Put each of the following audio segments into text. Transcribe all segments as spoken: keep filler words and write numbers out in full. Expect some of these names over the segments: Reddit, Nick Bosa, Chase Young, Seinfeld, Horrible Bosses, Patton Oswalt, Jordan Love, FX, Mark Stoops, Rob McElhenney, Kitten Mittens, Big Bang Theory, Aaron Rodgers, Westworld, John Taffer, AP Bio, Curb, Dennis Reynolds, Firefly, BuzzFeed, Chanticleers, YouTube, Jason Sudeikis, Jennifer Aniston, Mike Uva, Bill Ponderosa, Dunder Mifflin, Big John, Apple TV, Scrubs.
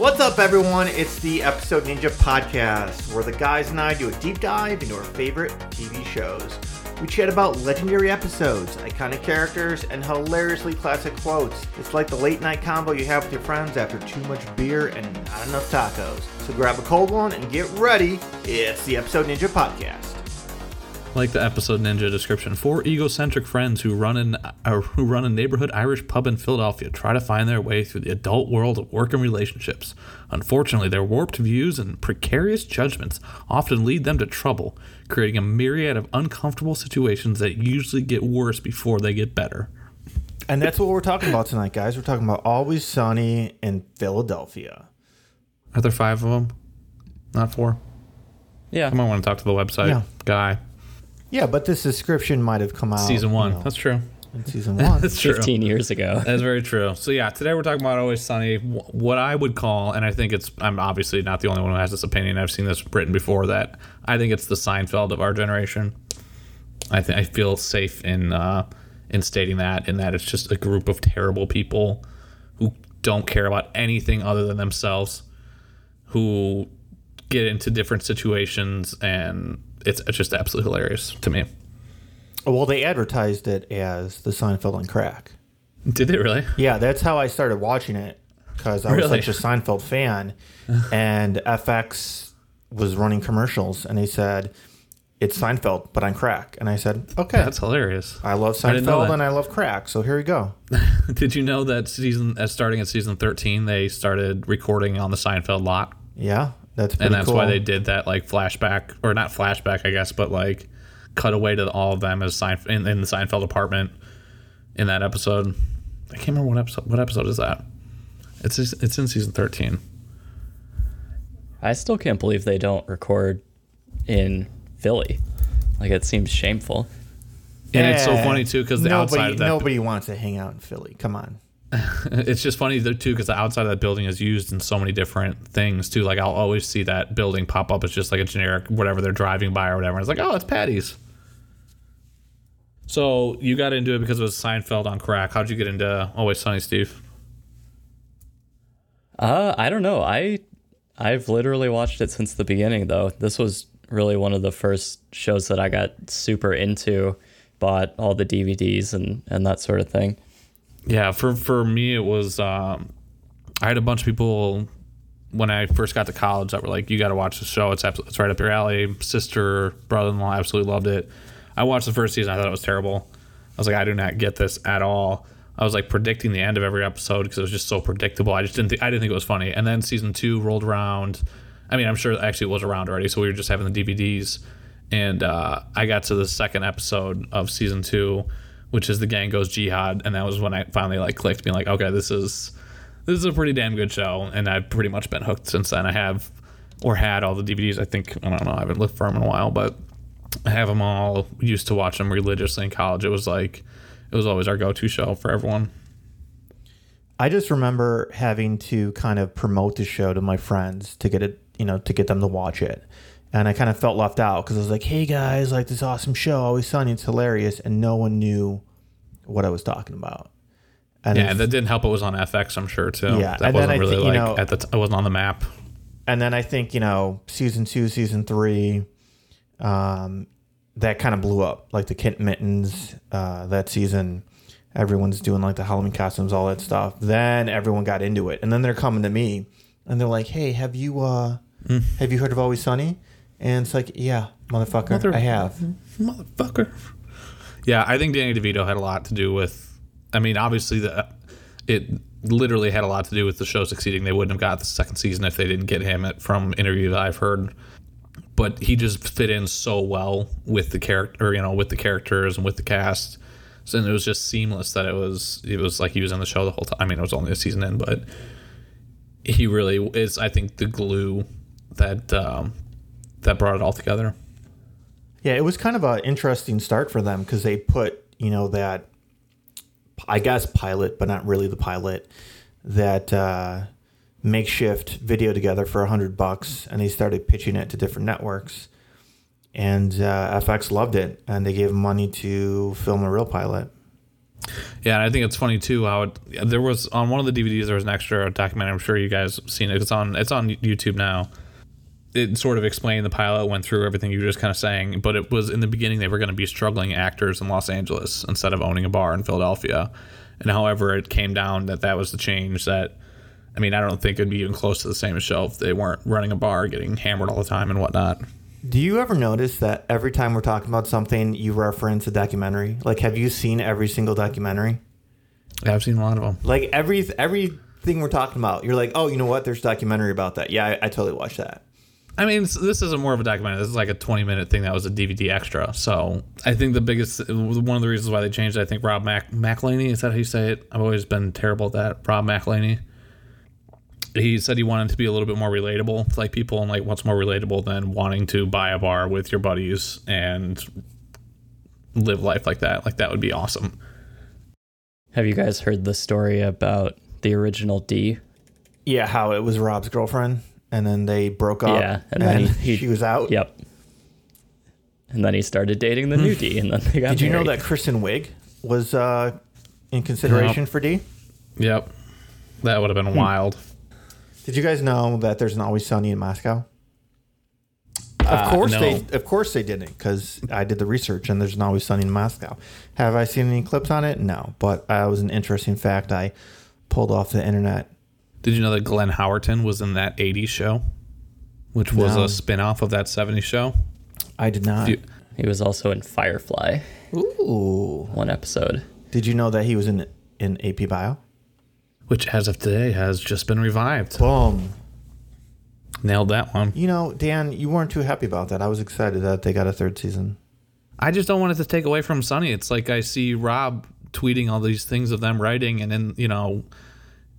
What's up, everyone? It's the Episode Ninja Podcast, where the guys and I do a deep dive into our favorite T V shows. We chat about legendary episodes, iconic characters, and hilariously classic quotes. It's like the late night combo you have with your friends after too much beer and not enough tacos. So grab a cold one and get ready. It's the Episode Ninja Podcast. Like the Episode Ninja description, four egocentric friends who run an uh, who run a neighborhood Irish pub in Philadelphia try to find their way through the adult world of work and relationships. Unfortunately, their warped views and precarious judgments often lead them to trouble, creating a myriad of uncomfortable situations that usually get worse before they get better. And that's what we're talking about tonight, guys. We're talking about Always Sunny in Philadelphia. Are there five of them? Not four? Yeah. I might want to talk to the website yeah. guy. Yeah, but this description might have come out. Season one. You know, that's true. In season one. That's true. fifteen years ago. That's very true. So, yeah, today we're talking about Always Sunny. What I would call, and I think it's, I'm obviously not the only one who has this opinion. I've seen this written before that. I think it's the Seinfeld of our generation. I think I feel safe in uh, in stating that, in that it's just a group of terrible people who don't care about anything other than themselves, who get into different situations, and it's just absolutely hilarious to me. Well, they advertised it as the Seinfeld on crack. Did they really? Yeah, that's how I started watching it, because I really? was such a Seinfeld fan, and F X was running commercials, and they said, it's Seinfeld, but on crack. And I said, okay. That's hilarious. I love Seinfeld, I and I love crack, so here we go. Did you know that season, starting at season thirteen, they started recording on the Seinfeld lot? Yeah. That's and that's cool. Why they did that, like, flashback, or not flashback, I guess, but, like, cutaway to all of them as Seinf- in, in the Seinfeld apartment in that episode. I can't remember what episode. What episode is that? It's it's in season thirteen. I still can't believe they don't record in Philly. Like, it seems shameful. And eh, it's so funny, too, because the nobody, outside of that... Nobody wants to hang out in Philly. Come on. It's just funny, though, too, because the outside of that building is used in so many different things, too. Like, I'll always see that building pop up. It's just like a generic whatever they're driving by or whatever. And it's like, oh, it's Patty's. So you got into it because it was Seinfeld on crack. How'd you get into Always Sunny, Steve? Uh, I don't know. I, I've literally watched it since the beginning, though. This was really one of the first shows that I got super into, bought all the D V Ds and, and that sort of thing. Yeah, for, for me, it was, um, I had a bunch of people when I first got to college that were like, you got to watch the show. It's absolutely, it's right up your alley. Sister, brother-in-law absolutely loved it. I watched the first season. I thought it was terrible. I was like, I do not get this at all. I was like predicting the end of every episode because it was just so predictable. I just didn't think, I didn't think it was funny. And then season two rolled around. I mean, I'm sure actually it was around already. So we were just having the D V Ds. And uh, I got to the second episode of season two, which is the gang goes jihad, and that was when I finally like clicked, being like, okay, this is this is a pretty damn good show, and I've pretty much been hooked since then. I have or had all the D V Ds. I think I don't know. I haven't looked for them in a while, but I have them all. Used to watch them religiously in college. It was like it was always our go-to show for everyone. I just remember having to kind of promote the show to my friends to get it, you know, to get them to watch it. And I kind of felt left out because I was like, hey, guys, like this awesome show, Always Sunny, it's hilarious. And no one knew what I was talking about. And yeah, if, that didn't help. It was on F X, I'm sure, too. Yeah, that wasn't really th- like, you know, at the t- it wasn't on the map. And then I think, you know, season two, season three, um, that kind of blew up. Like the Kitten Mittens uh, that season, everyone's doing like the Halloween costumes, all that stuff. Then everyone got into it. And then they're coming to me and they're like, hey, have you, uh, mm. have you heard of Always Sunny? And it's like, yeah, motherfucker, Mother, I have. Motherfucker. Yeah, I think Danny DeVito had a lot to do with, I mean, obviously, the, it literally had a lot to do with the show succeeding. They wouldn't have got the second season if they didn't get him at, from interviews I've heard. But he just fit in so well with the character, you know, with the characters and with the cast. So, and it was just seamless that it was, it was like he was on the show the whole time. I mean, it was only a season in, but he really is, I think, the glue that... Um, that brought it all together. Yeah, it was kind of an interesting start for them because they put, you know, that, I guess, pilot, but not really the pilot, that uh, makeshift video together for a hundred bucks, and they started pitching it to different networks. And uh, F X loved it, and they gave money to film a real pilot. Yeah, and I think it's funny too how it, there was on one of the D V Ds there was an extra documentary. I'm sure you guys have seen it. It's on it's on YouTube now. It sort of explained the pilot, went through everything you were just kind of saying, but it was in the beginning they were going to be struggling actors in Los Angeles instead of owning a bar in Philadelphia. And however, it came down that that was the change that, I mean, I don't think it'd be even close to the same as shelf. They weren't running a bar, getting hammered all the time and whatnot. Do you ever notice that every time we're talking about something, you reference a documentary? Like, have you seen every single documentary? Yeah, I've seen a lot of them. Like, every everything we're talking about, you're like, oh, you know what? There's a documentary about that. Yeah, I, I totally watched that. I mean, this isn't more of a documentary. This is like a twenty-minute thing that was a D V D extra. So I think the biggest – one of the reasons why they changed it, I think Rob Mac- McElhenney, is that how you say it? I've always been terrible at that. Rob McElhenney. He said he wanted to be a little bit more relatable to like people, and like what's more relatable than wanting to buy a bar with your buddies and live life like that. Like, that would be awesome. Have you guys heard the story about the original D? Yeah, how it was Rob's girlfriend. And then they broke up, yeah, and, and then he, she was out. Yep. And then he started dating the new D, and then they got Did you married. Know that Kristen Wiig was uh, in consideration nope. for D? Yep. That would have been hmm. wild. Did you guys know that there's an Always Sunny in Moscow? Of uh, course no. they, of course they didn't, because I did the research, and there's an Always Sunny in Moscow. Have I seen any clips on it? No, but that uh, was an interesting fact I pulled off the internet. Did you know that Glenn Howerton was in That eighties Show, which was no. a spinoff of That seventies Show? I did not. You, he was also in Firefly. Ooh. One episode. Did you know that he was in in A P Bio? Which, as of today, has just been revived. Boom. Nailed that one. You know, Dan, you weren't too happy about that. I was excited that they got a third season. I just don't want it to take away from Sunny. It's like I see Rob tweeting all these things of them writing, and then, you know...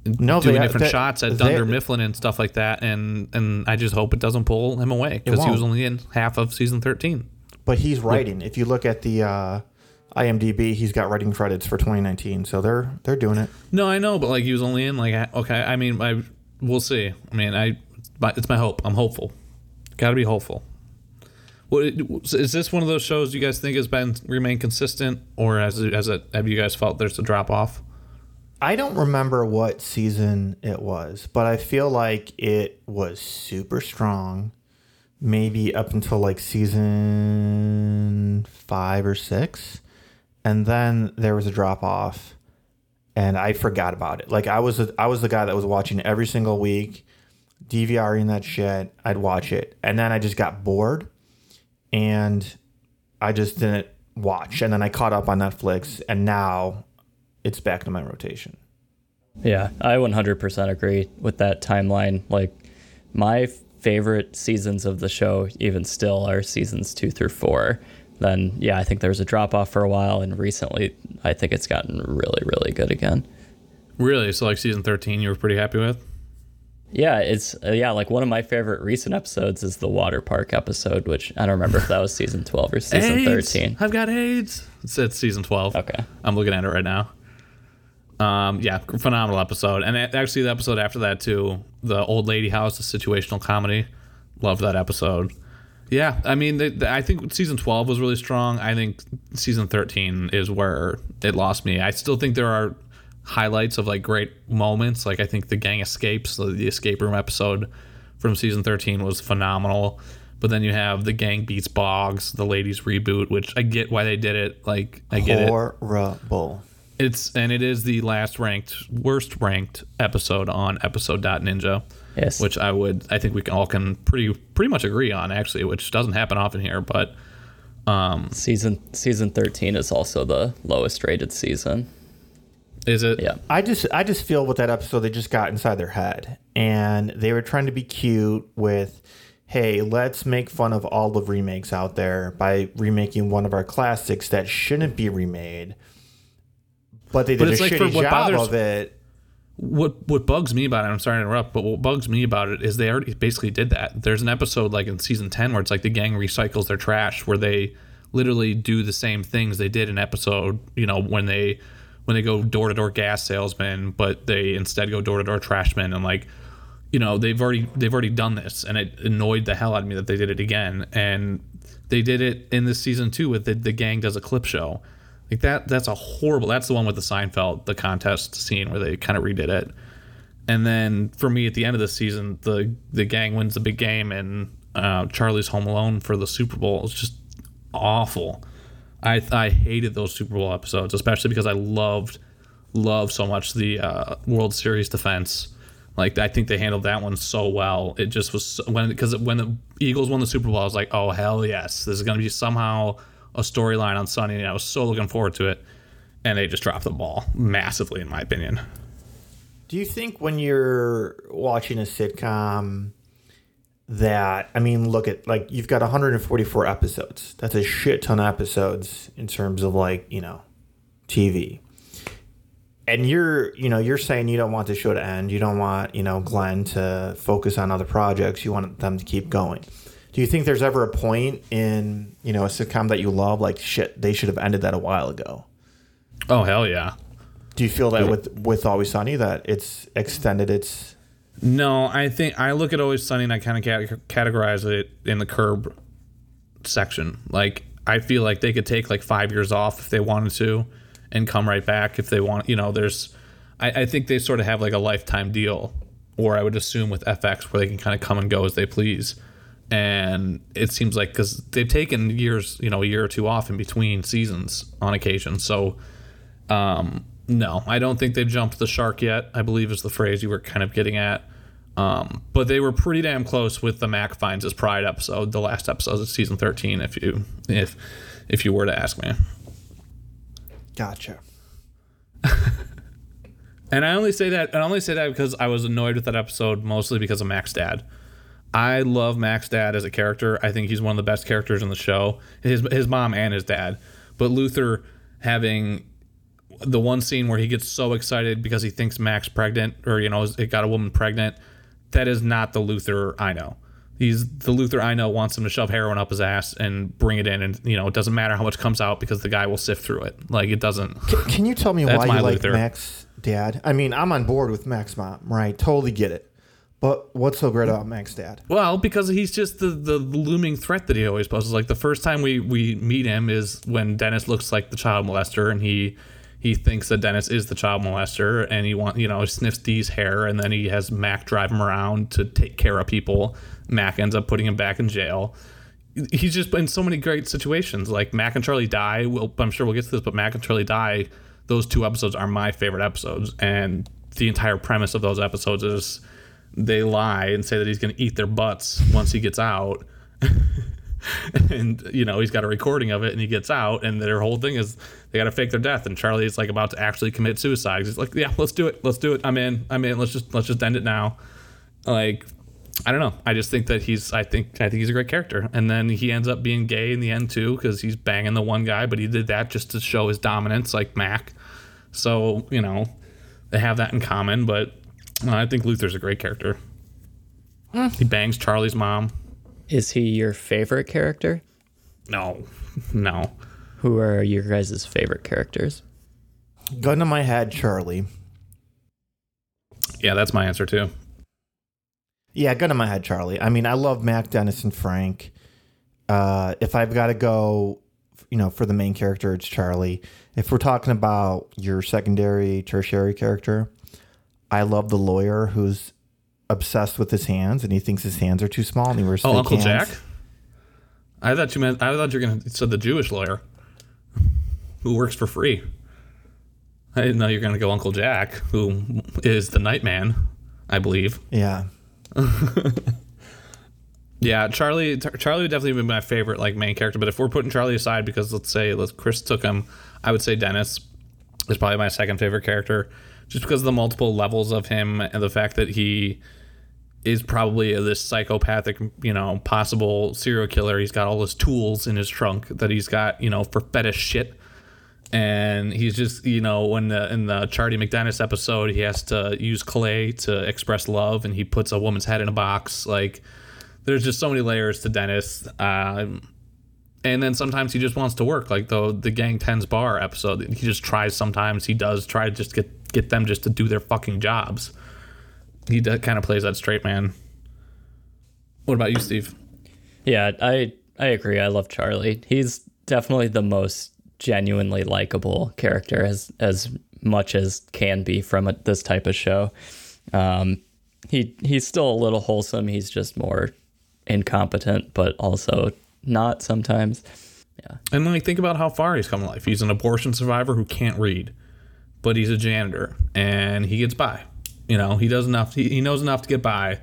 No, doing they, different they, shots at Dunder they, Mifflin and stuff like that, and and I just hope it doesn't pull him away, because he was only in half of season thirteen. But he's writing. Like, if you look at the uh, I M D B, he's got writing credits for twenty nineteen, so they're they're doing it. No, I know, but like he was only in like okay. I mean, I we'll see. I mean, I it's my hope. I'm hopeful. Got to be hopeful. Well, is this one of those shows you guys think has been remained consistent, or as as a, have you guys felt there's a drop off? I don't remember what season it was, but I feel like it was super strong, maybe up until like season five or six, and then there was a drop off, and I forgot about it. Like I was, a, I was the guy that was watching every single week, DVRing that shit. I'd watch it, and then I just got bored, and I just didn't watch. And then I caught up on Netflix, and now it's back to my rotation. Yeah, I one hundred percent agree with that timeline. Like, my favorite seasons of the show, even still, are seasons two through four. Then, yeah, I think there was a drop-off for a while, and recently I think it's gotten really, really good again. Really? So, like, season thirteen you were pretty happy with? Yeah, it's uh, yeah. Like, one of my favorite recent episodes is the water park episode, which I don't remember if that was season twelve or season AIDS. thirteen. I've got AIDS. It's, it's season twelve. Okay. I'm looking at it right now. Um, yeah, phenomenal episode. And actually the episode after that too, the old lady house, the situational comedy. Love that episode. Yeah, I mean, they, they, I think season twelve was really strong. I think season thirteen is where it lost me. I still think there are highlights of like great moments. Like I think the gang escapes, the, the escape room episode from season thirteen was phenomenal. But then you have the gang beats Boggs, the ladies reboot, which I get why they did it. Like I get Horrible. it. Horrible. It's and it is the last ranked, worst ranked episode on episode dot ninja, yes. Which I would, I think we can all can pretty pretty much agree on actually, which doesn't happen often here. But um, season season thirteen is also the lowest rated season. Is it? Yeah. I just I just feel with that episode they just got inside their head, and they were trying to be cute with, hey, let's make fun of all the remakes out there by remaking one of our classics that shouldn't be remade. But they did but it's a like shitty for what job bothers, of it. What what bugs me about it, I'm sorry to interrupt, but what bugs me about it is they already basically did that. There's an episode like in season ten where it's like the gang recycles their trash, where they literally do the same things they did in episode, you know, when they when they go door to door gas salesman, but they instead go door to door trashmen, and like, you know, they've already they've already done this, and it annoyed the hell out of me that they did it again. And they did it in this season too with the, the gang does a clip show. Like that, that's a horrible, that's the one with the Seinfeld, the contest scene where they kind of redid it. And then for me at the end of the season, the, the gang wins the big game and uh, Charlie's Home Alone for the Super Bowl is just awful. I I hated those Super Bowl episodes, especially because I loved, loved so much the uh, World Series defense. Like, I think they handled that one so well. It just was so, when because when the Eagles won the Super Bowl, I was like, oh, hell yes. This is going to be somehow a storyline on Sunday, and I was so looking forward to it. And they just dropped the ball massively, in my opinion. Do you think when you're watching a sitcom that, I mean, look at, like, you've got one hundred forty-four episodes. That's a shit ton of episodes in terms of, like, you know, T V. And you're, you know, you're saying you don't want the show to end. You don't want, you know, Glenn to focus on other projects. You want them to keep going. Do you think there's ever a point in, you know, a sitcom that you love, like, shit, they should have ended that a while ago? Oh, hell yeah. Do you feel that with, with Always Sunny that it's extended its... No, I think I look at Always Sunny and I kind of cat- categorize it in the Curb section. Like, I feel like they could take, like, five years off if they wanted to. And come right back if they want. You know, there's, I, I think they sort of have like a lifetime deal, or I would assume with F X where they can kind of come and go as they please. And it seems like because they've taken years, you know, a year or two off in between seasons on occasion. So, um, no, I don't think they've jumped the shark yet, I believe is the phrase you were kind of getting at. Um, but they were pretty damn close with the Mac finds his pride episode, the last episode of season thirteen. If you if if you were to ask me. Gotcha. And I only say that I only say that because I was annoyed with that episode, mostly because of Mac's dad. I love Mac's dad as a character. I think he's one of the best characters in the show. His his mom and his dad. But Luther having the one scene where he gets so excited because he thinks Mac's pregnant, or, you know, it got a woman pregnant. That is not the Luther I know. He's the Luther I know wants him to shove heroin up his ass and bring it in. And, you know, it doesn't matter how much comes out because the guy will sift through it. Like, it doesn't. Can, can you tell me why you like Luther. Mac's dad? I mean, I'm on board with Mac's mom, right? Totally get it. But what's so great about Mac's dad? Well, because he's just the, the looming threat that he always poses. Like, the first time we, we meet him is when Dennis looks like the child molester and he he thinks that Dennis is the child molester. And he want, you know, sniffs Dee's hair and then he has Mac drive him around to take care of people. Mac ends up putting him back in jail. He's just in so many great situations. Like, Mac and Charlie die. We'll, I'm sure we'll get to this, but Mac and Charlie die. Those two episodes are my favorite episodes. And the entire premise of those episodes is they lie and say that he's going to eat their butts once he gets out. And, you know, he's got a recording of it and he gets out. And their whole thing is they got to fake their death. And Charlie is like about to actually commit suicide. He's like, yeah, let's do it. Let's do it. I'm in. I'm in. Let's just let's just end it now. Like, I don't know. I just think that he's. I think. I think he's a great character. And then he ends up being gay in the end too, because he's banging the one guy. But he did that just to show his dominance, like Mac. So, you know, they have that in common. But uh, I think Luther's a great character. Mm. He bangs Charlie's mom. Is he your favorite character? No, no. Who are your guys' favorite characters? Gun to my head, Charlie. Yeah, that's my answer too. Yeah, gun to my head, Charlie. I mean, I love Mac, Dennis, and Frank. Uh, if I've got to go, you know, for the main character, it's Charlie. If we're talking about your secondary, tertiary character, I love the lawyer who's obsessed with his hands and he thinks his hands are too small and he wears fake hands. Oh, Uncle Jack? I thought you meant. I thought you were gonna said the Jewish lawyer who works for free. I didn't know you were gonna go Uncle Jack, who is the Nightman, I believe. Yeah. Yeah, Charlie Charlie would definitely be my favorite, like, main character. But if we're putting Charlie aside, because let's say let's Chris took him, I would say Dennis is probably my second favorite character, just because of the multiple levels of him and the fact that he is probably this psychopathic, you know, possible serial killer. He's got all his tools in his trunk that he's got, you know, for fetish shit. And he's just, you know, when the, in the Charlie McDennis episode, he has to use clay to express love, and he puts a woman's head in a box. Like, there's just so many layers to Dennis. Um, and then sometimes he just wants to work, like the the Gang Tens Bar episode. He just tries sometimes. He does try to just get, get them just to do their fucking jobs. He kind of plays that straight man. What about you, Steve? Yeah, I I agree. I love Charlie. He's definitely the most genuinely likable character as as much as can be from a, this type of show. Um, he he's still a little wholesome. He's just more incompetent, but also not sometimes. Yeah. And like, think about how far he's come in life. He's an abortion survivor who can't read, but he's a janitor and he gets by. You know, he does enough. He, he knows enough to get by, and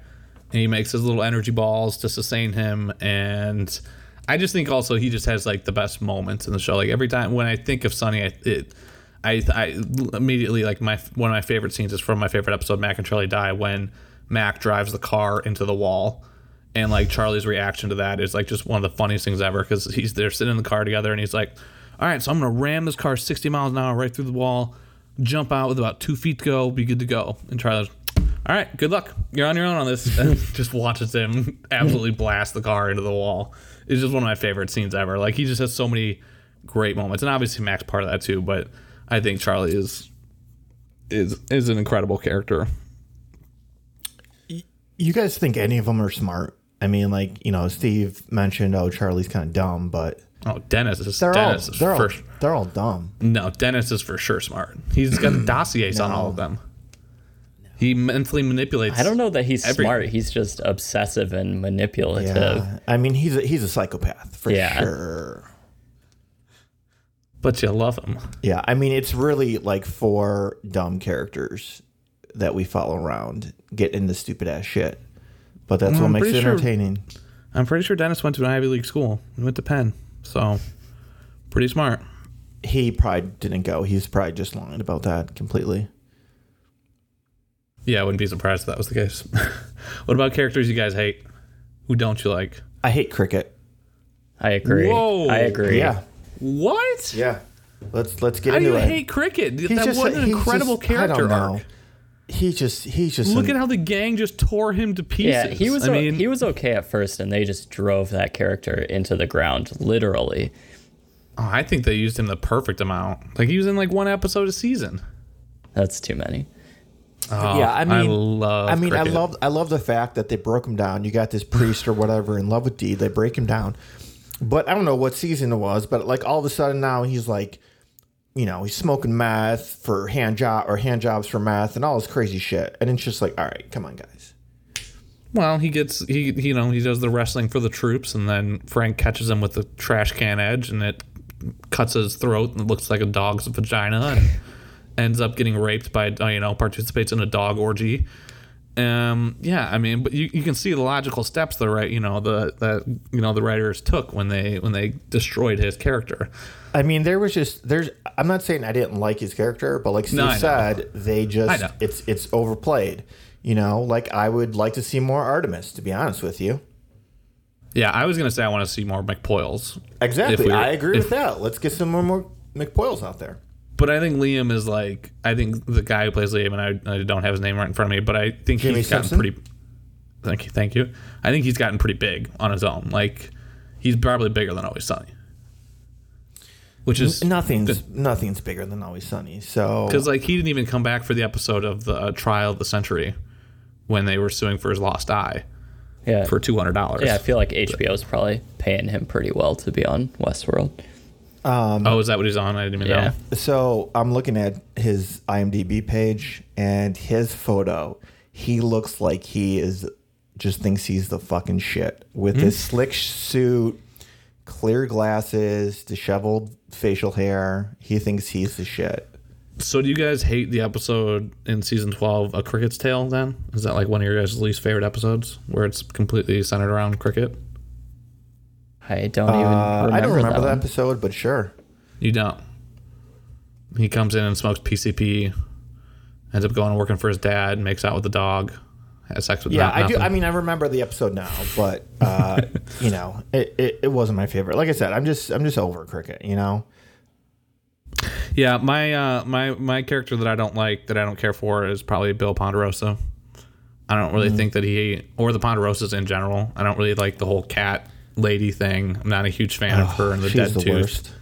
he makes his little energy balls to sustain him. And I just think also he just has like the best moments in the show. Like every time when I think of Sunny, I it, I, I immediately like my one of my favorite scenes is from my favorite episode, Mac and Charlie Die, when Mac drives the car into the wall. And like Charlie's reaction to that is like just one of the funniest things ever, because he's they're sitting in the car together and he's like, all right, so I'm going to ram this car sixty miles an hour right through the wall, jump out with about two feet to go, be good to go. And Charlie's, all right, good luck. You're on your own on this. And just watches him absolutely blast the car into the wall. It's just one of my favorite scenes ever. Like he just has so many great moments. And obviously Mac's part of that too. But I think Charlie is is is an incredible character. You guys think any of them are smart? I mean, like, you know, Steve mentioned, oh, Charlie's kind of dumb, but... Oh, Dennis is, they're Dennis all, is they're for all, sure. They're all dumb. No, Dennis is for sure smart. He's got dossiers no. on all of them. No. He mentally manipulates... I don't know that he's every, smart. He's just obsessive and manipulative. Yeah. I mean, he's a, he's a psychopath, for yeah. sure. But you love him. Yeah, I mean, it's really, like, four dumb characters that we follow around get into stupid-ass shit. But that's well, what makes it entertaining. Sure, I'm pretty sure Dennis went to an Ivy League school. He went to Penn. So, pretty smart. He probably didn't go. He's probably just lying about that completely. Yeah, I wouldn't be surprised if that was the case. What about characters you guys hate? Who don't you like? I hate Cricket. I agree. Whoa. I agree. Yeah. What? Yeah. Let's let's get How into it. How do you it. hate Cricket? He's that just, was an incredible just, character arc. He just, he just. Look an, at how the gang just tore him to pieces. Yeah, he was, I mean, he was okay at first, and they just drove that character into the ground, literally. Oh, I think they used him the perfect amount. Like he was in like one episode a season. That's too many. Oh, yeah, I mean, I love. I mean, Cricket. I love, I love the fact that they broke him down. You got this priest or whatever in love with Dee. They break him down, but I don't know what season it was. But like all of a sudden now he's like, you know, he's smoking meth for hand job or hand jobs for meth and all this crazy shit. And it's just like, all right, come on, guys. Well, he gets he you know, he does the wrestling for the troops, and then Frank catches him with the trash can edge and it cuts his throat and looks like a dog's vagina and ends up getting raped by, you know, participates in a dog orgy. Um, yeah, I mean, but you, you can see the logical steps the right, you know, the that you know the writers took when they when they destroyed his character. I mean, there was just there's. I'm not saying I didn't like his character, but like Steve no, said, they just it's it's overplayed. You know, like I would like to see more Artemis, to be honest with you. Yeah, I was gonna say I want to see more McPoyles. Exactly, we, I agree if, with that. Let's get some more, more McPoyles out there. But I think Liam is like, I think the guy who plays Liam, and I, I don't have his name right in front of me, but I think Jimmy he's Simpson? gotten pretty. Thank you, thank you. I think he's gotten pretty big on his own. Like, he's probably bigger than Always Sunny, which is nothing's good. Nothing's bigger than Always Sunny. So because like he didn't even come back for the episode of the uh, trial of the century when they were suing for his lost eye. Yeah, for two hundred dollars. Yeah, I feel like H B O is probably paying him pretty well to be on Westworld. Um, oh, is that what he's on? I didn't even yeah. know. So I'm looking at his I M D B page and his photo. He looks like he is just thinks he's the fucking shit with mm-hmm. his slick suit, clear glasses, disheveled facial hair. He thinks he's the shit. So do you guys hate the episode in season twelve, A Cricket's Tale, then? Is that like one of your guys' least favorite episodes where it's completely centered around cricket? I don't even uh, remember I don't remember that episode, but sure. You don't. He comes in and smokes P C P, ends up going and working for his dad, makes out with the dog, has sex with the dog. Yeah, I do. I mean, I remember the episode now, but, uh, you know, it, it, it wasn't my favorite. Like I said, I'm just I'm just over Cricket, you know? Yeah, my, uh, my, my character that I don't like, that I don't care for, is probably Bill Ponderosa. I don't really mm. think that he, or the Ponderosas in general, I don't really like the whole cat lady thing. I'm not a huge fan oh, of her and the dead the tooth. Worst.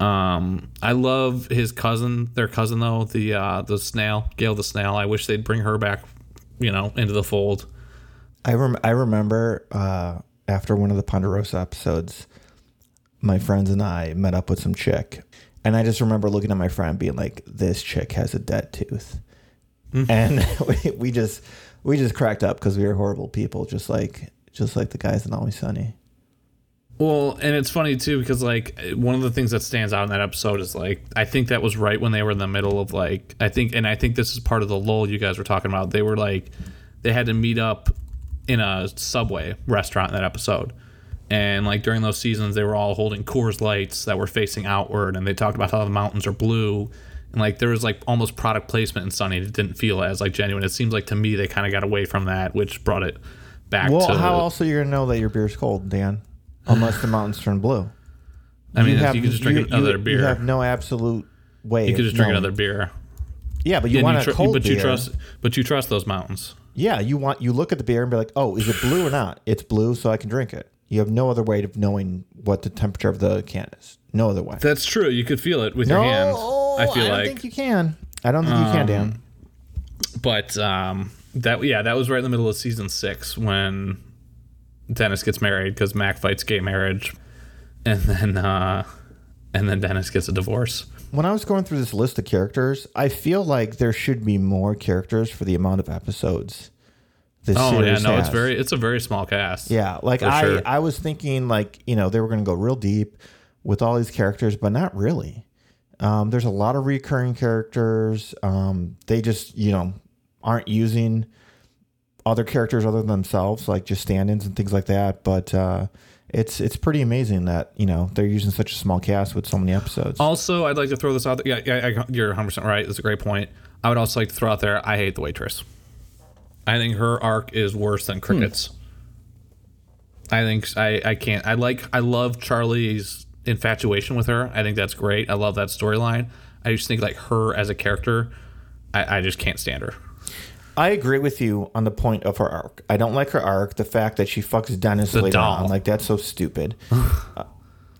Um, I love his cousin, their cousin though, the uh, the snail, Gail the snail. I wish they'd bring her back, you know, into the fold. I rem- I remember uh, after one of the Ponderosa episodes, my friends and I met up with some chick. And I just remember looking at my friend being like, this chick has a dead tooth. Mm-hmm. And we, we just we just cracked up because we were horrible people, just like just like the guys in Always Sunny. Well, and it's funny, too, because, like, one of the things that stands out in that episode is, like, I think that was right when they were in the middle of, like, I think, and I think this is part of the lull you guys were talking about. They were, like, they had to meet up in a Subway restaurant in that episode. And, like, during those seasons, they were all holding Coors Lights that were facing outward, and they talked about how the mountains are blue. And, like, there was, like, almost product placement in Sunny. It didn't feel as, like, genuine. It seems like, to me, they kind of got away from that, which brought it back well, to... Well, how else are you going to know that your beer's cold, Dan? Unless the mountains turn blue. I mean, you, have, you can just drink you, another you, beer. You have no absolute way. You can just drink no. another beer. Yeah, but you and want you tr- a cold but beer. You trust, but you trust those mountains. Yeah, you want. You look at the beer and be like, oh, is it blue or not? It's blue, so I can drink it. You have no other way of knowing what the temperature of the can is. No other way. That's true. You could feel it with no, your hands. Oh, I feel I don't like. think you can. I don't think um, you can, Dan. But um, that yeah, that was right in the middle of season six when Dennis gets married because Mac fights gay marriage, and then uh, and then Dennis gets a divorce. When I was going through this list of characters, I feel like there should be more characters for the amount of episodes this oh, series yeah, no, has. It's very it's a very small cast. Yeah, like I sure. I was thinking like you know they were going to go real deep with all these characters, but not really. Um, there's a lot of recurring characters. Um, they just you know aren't using other characters other than themselves, like just stand-ins and things like that. But uh, it's it's pretty amazing that, you know, they're using such a small cast with so many episodes. Also, I'd like to throw this out there. Yeah, yeah, you're one hundred percent right. That's a great point. I would also like to throw out there, I hate the waitress. I think her arc is worse than Cricket's. Hmm. I think I, I can't. I like I love Charlie's infatuation with her. I think that's great. I love that storyline. I just think like her as a character, I, I just can't stand her. I agree with you on the point of her arc. I don't like her arc. The fact that she fucks Dennis the later doll. on. Like, that's so stupid. uh,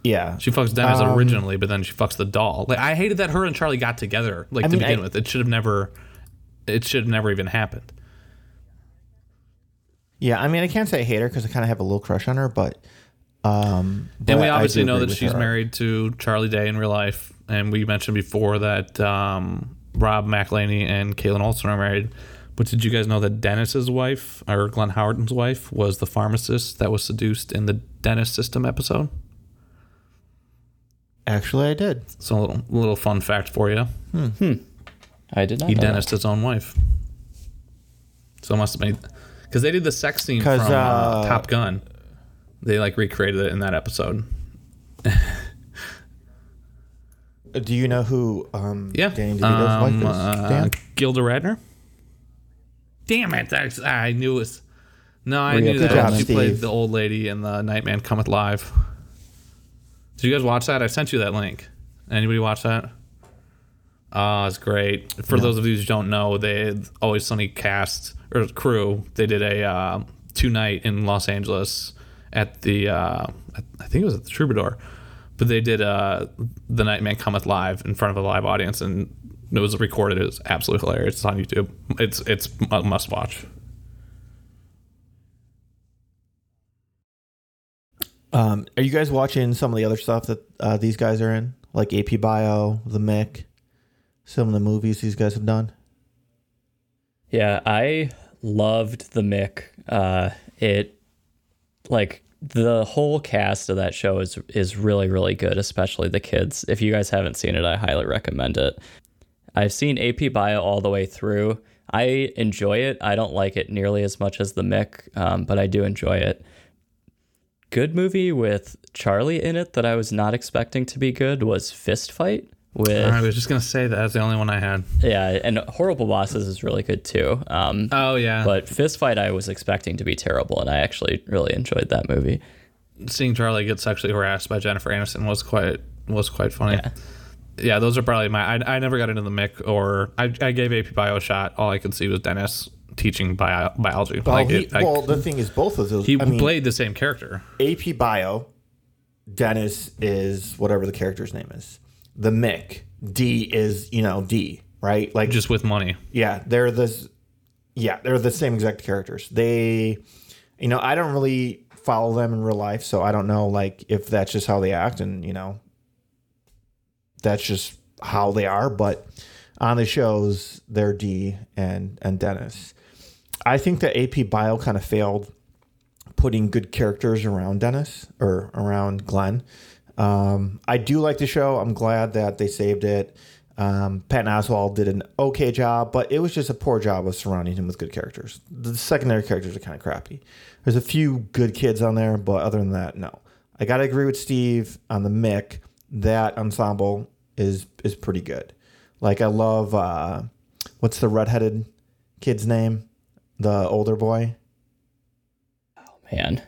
yeah. She fucks Dennis um, originally, but then she fucks the doll. Like, I hated that her and Charlie got together, like, I to mean, begin I, with. It should have never, it should have never even happened. Yeah, I mean, I can't say I hate her because I kind of have a little crush on her, but... Um, but and we obviously know that she's her. married to Charlie Day in real life, and we mentioned before that um, Rob McElhenney and Caitlin Olsen are married. But did you guys know that Dennis's wife, or Glenn Howerton's wife, was the pharmacist that was seduced in the Dennis system episode? Actually, I did. So a little, little fun fact for you. Hmm. hmm. I did not he know He Dennised that. his own wife. So it must have been... Because they did the sex scene from uh, uh, Top Gun. They, like, recreated it in that episode. Do you know who um, yeah. Danny DeVito's um, wife is? Uh, Gilda Radner? Damn it! That's, I knew it. Was, no, I Real knew that. Job, she Steve. played the old lady in the Nightman Cometh Live. Did you guys watch that? I sent you that link. Anybody watch that? Oh, it's great. For no. those of you who don't know, they Always Sunny cast or crew. They did a uh, two night in Los Angeles at the uh, I think it was at the Troubadour, but they did uh, the Nightman Cometh Live in front of a live audience and. It was recorded. It was absolutely hilarious. It's on YouTube. It's it's a must watch. Um, are you guys watching some of the other stuff that uh, these guys are in? Like A P Bio, The Mick, some of the movies these guys have done? Yeah, I loved The Mick. Uh, it, like, the whole cast of that show is is really, really good, especially the kids. If you guys haven't seen it, I highly recommend it. I've seen A P Bio all the way through. I enjoy it. I don't like it nearly as much as The Mick, um, but I do enjoy it. Good movie with Charlie in it that I was not expecting to be good was Fist Fight. With, I was just going to say that. That's the only one I had. Yeah, and Horrible Bosses is really good too. Um, oh, yeah. But Fist Fight I was expecting to be terrible, and I actually really enjoyed that movie. Seeing Charlie get sexually harassed by Jennifer Aniston was quite, was quite funny. Yeah. Yeah, those are probably my... I, I never got into The Mick, or... I, I gave A P Bio a shot. All I could see was Dennis teaching bio, biology. Well, like he, it, well I, the thing is, both of those... He I mean, played the same character. A P Bio, Dennis is whatever the character's name is. The Mick, D is, you know, D, right? Like just with money. Yeah, they're the... Yeah, they're the same exact characters. They... You know, I don't really follow them in real life, so I don't know, like, if that's just how they act, and, you know, that's just how they are. But on the shows, they're Dee and and Dennis. I think that A P Bio kind of failed putting good characters around Dennis or around Glenn. Um, I do like the show. I'm glad that they saved it. Um, Patton Oswalt did an okay job, but it was just a poor job of surrounding him with good characters. The secondary characters are kind of crappy. There's a few good kids on there, but other than that, no. I got to agree with Steve on the Mick. That ensemble is is pretty good. Like, I love, uh, what's the redheaded kid's name? The older boy? Oh, man.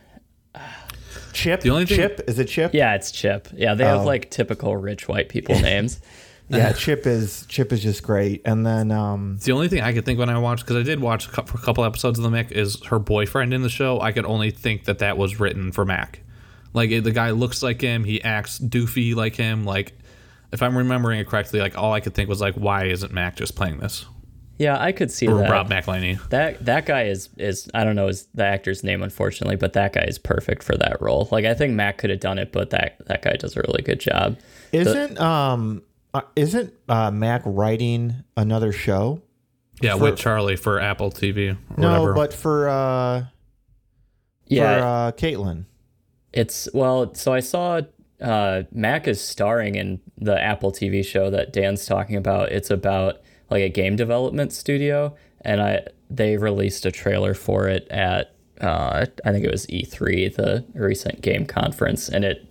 Chip? The only thing- Chip? Is it Chip? Yeah, it's Chip. Yeah, they oh. have, like, typical rich white people names. Yeah, Chip is Chip is just great. And then... Um, it's the only thing I could think when I watched, because I did watch a couple episodes of The Mick, is her boyfriend in the show. I could only think that that was written for Mac. Like, the guy looks like him. He acts doofy like him. Like, if I'm remembering it correctly, like, all I could think was, like, why isn't Mac just playing this? Yeah, I could see or that. Or Rob McElhenney. That that guy is, is, I don't know is the actor's name, unfortunately, but that guy is perfect for that role. Like, I think Mac could have done it, but that, that guy does a really good job. Isn't the, um uh, isn't uh, Mac writing another show? Yeah, for, with Charlie for Apple T V. Or no, whatever. But for, uh, yeah, for uh, Caitlin. It's, well, so I saw... Uh, Mac is starring in the Apple T V show that Dan's talking about. It's about, like, a game development studio, and I they released a trailer for it at uh, I think it was E three, the recent game conference, and it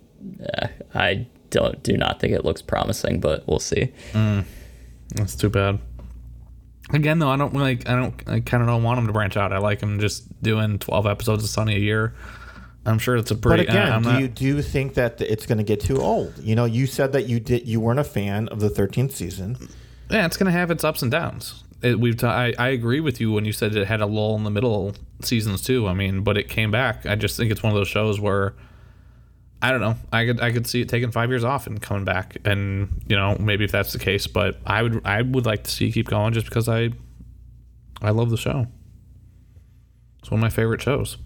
uh, I don't do not think it looks promising, but we'll see. Mm, that's too bad. Again, though, I don't like I don't I kind of don't want him to branch out. I like him just doing twelve episodes of Sunny a year. I'm sure it's a pretty. But again, uh, do not... you do you think that it's going to get too old? You know, you said that you did you weren't a fan of the thirteenth season. Yeah, it's going to have its ups and downs. It, we've t- I, I agree with you when you said it had a lull in the middle seasons too. I mean, but it came back. I just think it's one of those shows where I don't know. I could I could see it taking five years off and coming back, and you know maybe if that's the case. But I would I would like to see it keep going just because I I love the show. It's one of my favorite shows.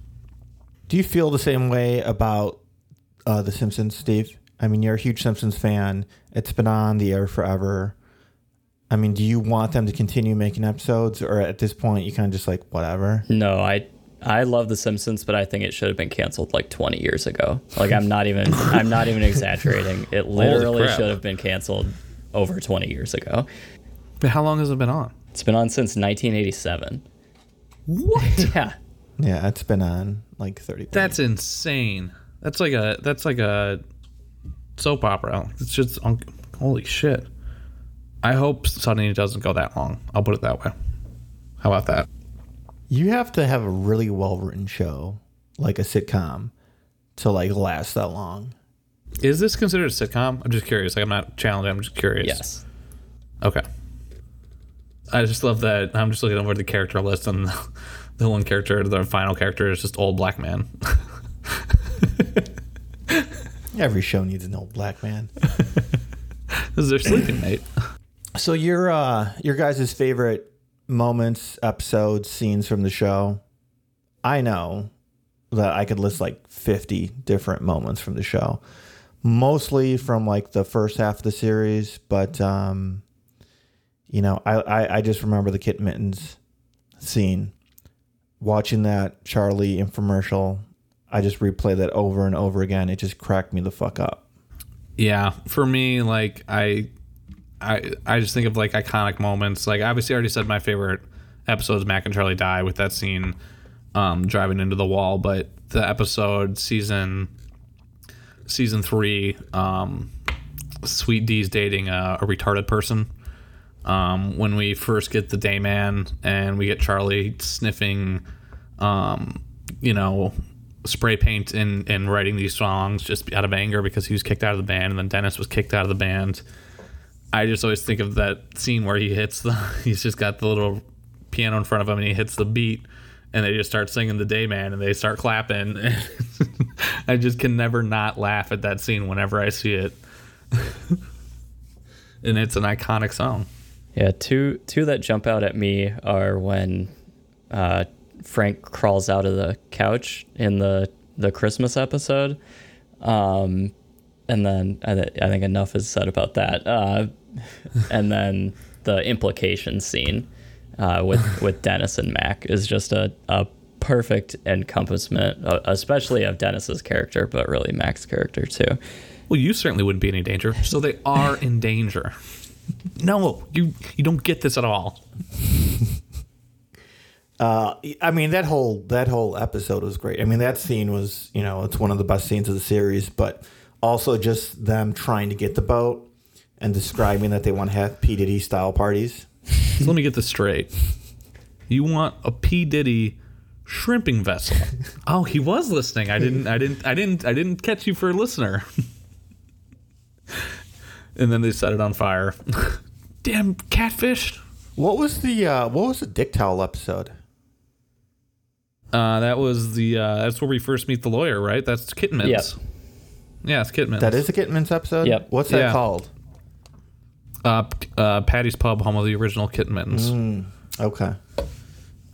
Do you feel the same way about uh, The Simpsons, Steve? I mean, you're a huge Simpsons fan. It's been on the air forever. I mean, do you want them to continue making episodes, or at this point, you kind of just like, whatever? No, I I love The Simpsons, but I think it should have been canceled like twenty years ago. Like, I'm not even I'm not even exaggerating. It literally should have been canceled over twenty years ago. But how long has it been on? It's been on since nineteen eighty-seven. What? Yeah. Yeah, it's been on like thirty. That's insane. That's like a that's like a soap opera. It's just un- holy shit. I hope Sunny doesn't go that long. I'll put it that way. How about that? You have to have a really well written show, like a sitcom, to like last that long. Is this considered a sitcom? I'm just curious. Like, I'm not challenging. I'm just curious. Yes. Okay. I just love that. I'm just looking over the character list and. The one character, the final character, is just old black man. Every show needs an old black man. This is their sleeping mate. So your uh, your guys' favorite moments, episodes, scenes from the show. I know that I could list like fifty different moments from the show, mostly from like the first half of the series. But um, you know, I, I I just remember the Kitten Mittens scene. Watching that Charlie infomercial, I just replay that over and over again. It just cracked me the fuck up. Yeah, for me, like I, I, I just think of like iconic moments. Like, obviously, I already said my favorite episodes: Mac and Charlie Die, with that scene um, driving into the wall. But the episode season, season three, um, Sweet Dee's dating a, a retarded person. Um, when we first get the Day Man and we get Charlie sniffing, um, you know, spray paint and, and writing these songs just out of anger because he was kicked out of the band, and then Dennis was kicked out of the band. I just always think of that scene where he hits the, he's just got the little piano in front of him and he hits the beat and they just start singing the Day Man and they start clapping. I just can never not laugh at that scene whenever I see it. And it's an iconic song. Yeah, two two that jump out at me are when uh, Frank crawls out of the couch in the the Christmas episode. Um, and then I, th- I think enough is said about that. Uh, and then the implication scene uh, with, with Dennis and Mac is just a, a perfect encompassment, especially of Dennis's character, but really Mac's character too. Well, you certainly wouldn't be in any danger. So they are in danger. No, you, you don't get this at all. Uh, I mean, that whole that whole episode was great. I mean, that scene was, you know, it's one of the best scenes of the series, but also just them trying to get the boat and describing that they want to have P. Diddy style parties. So let me get this straight. You want a P. Diddy shrimping vessel. Oh, he was listening. I didn't I didn't I didn't I didn't catch you for a listener. And then they set it on fire. Damn catfish. What was the uh, what was the dick towel episode? Uh, that was the uh, that's where we first meet the lawyer, right? That's Kitten Mittens. Yep. Yeah, it's Kitten Mittens. That is the Kitten Mittens episode? Yep. What's that yeah. called? Uh, uh, Patty's Pub, home of the original Kitten Mittens. Mm, okay.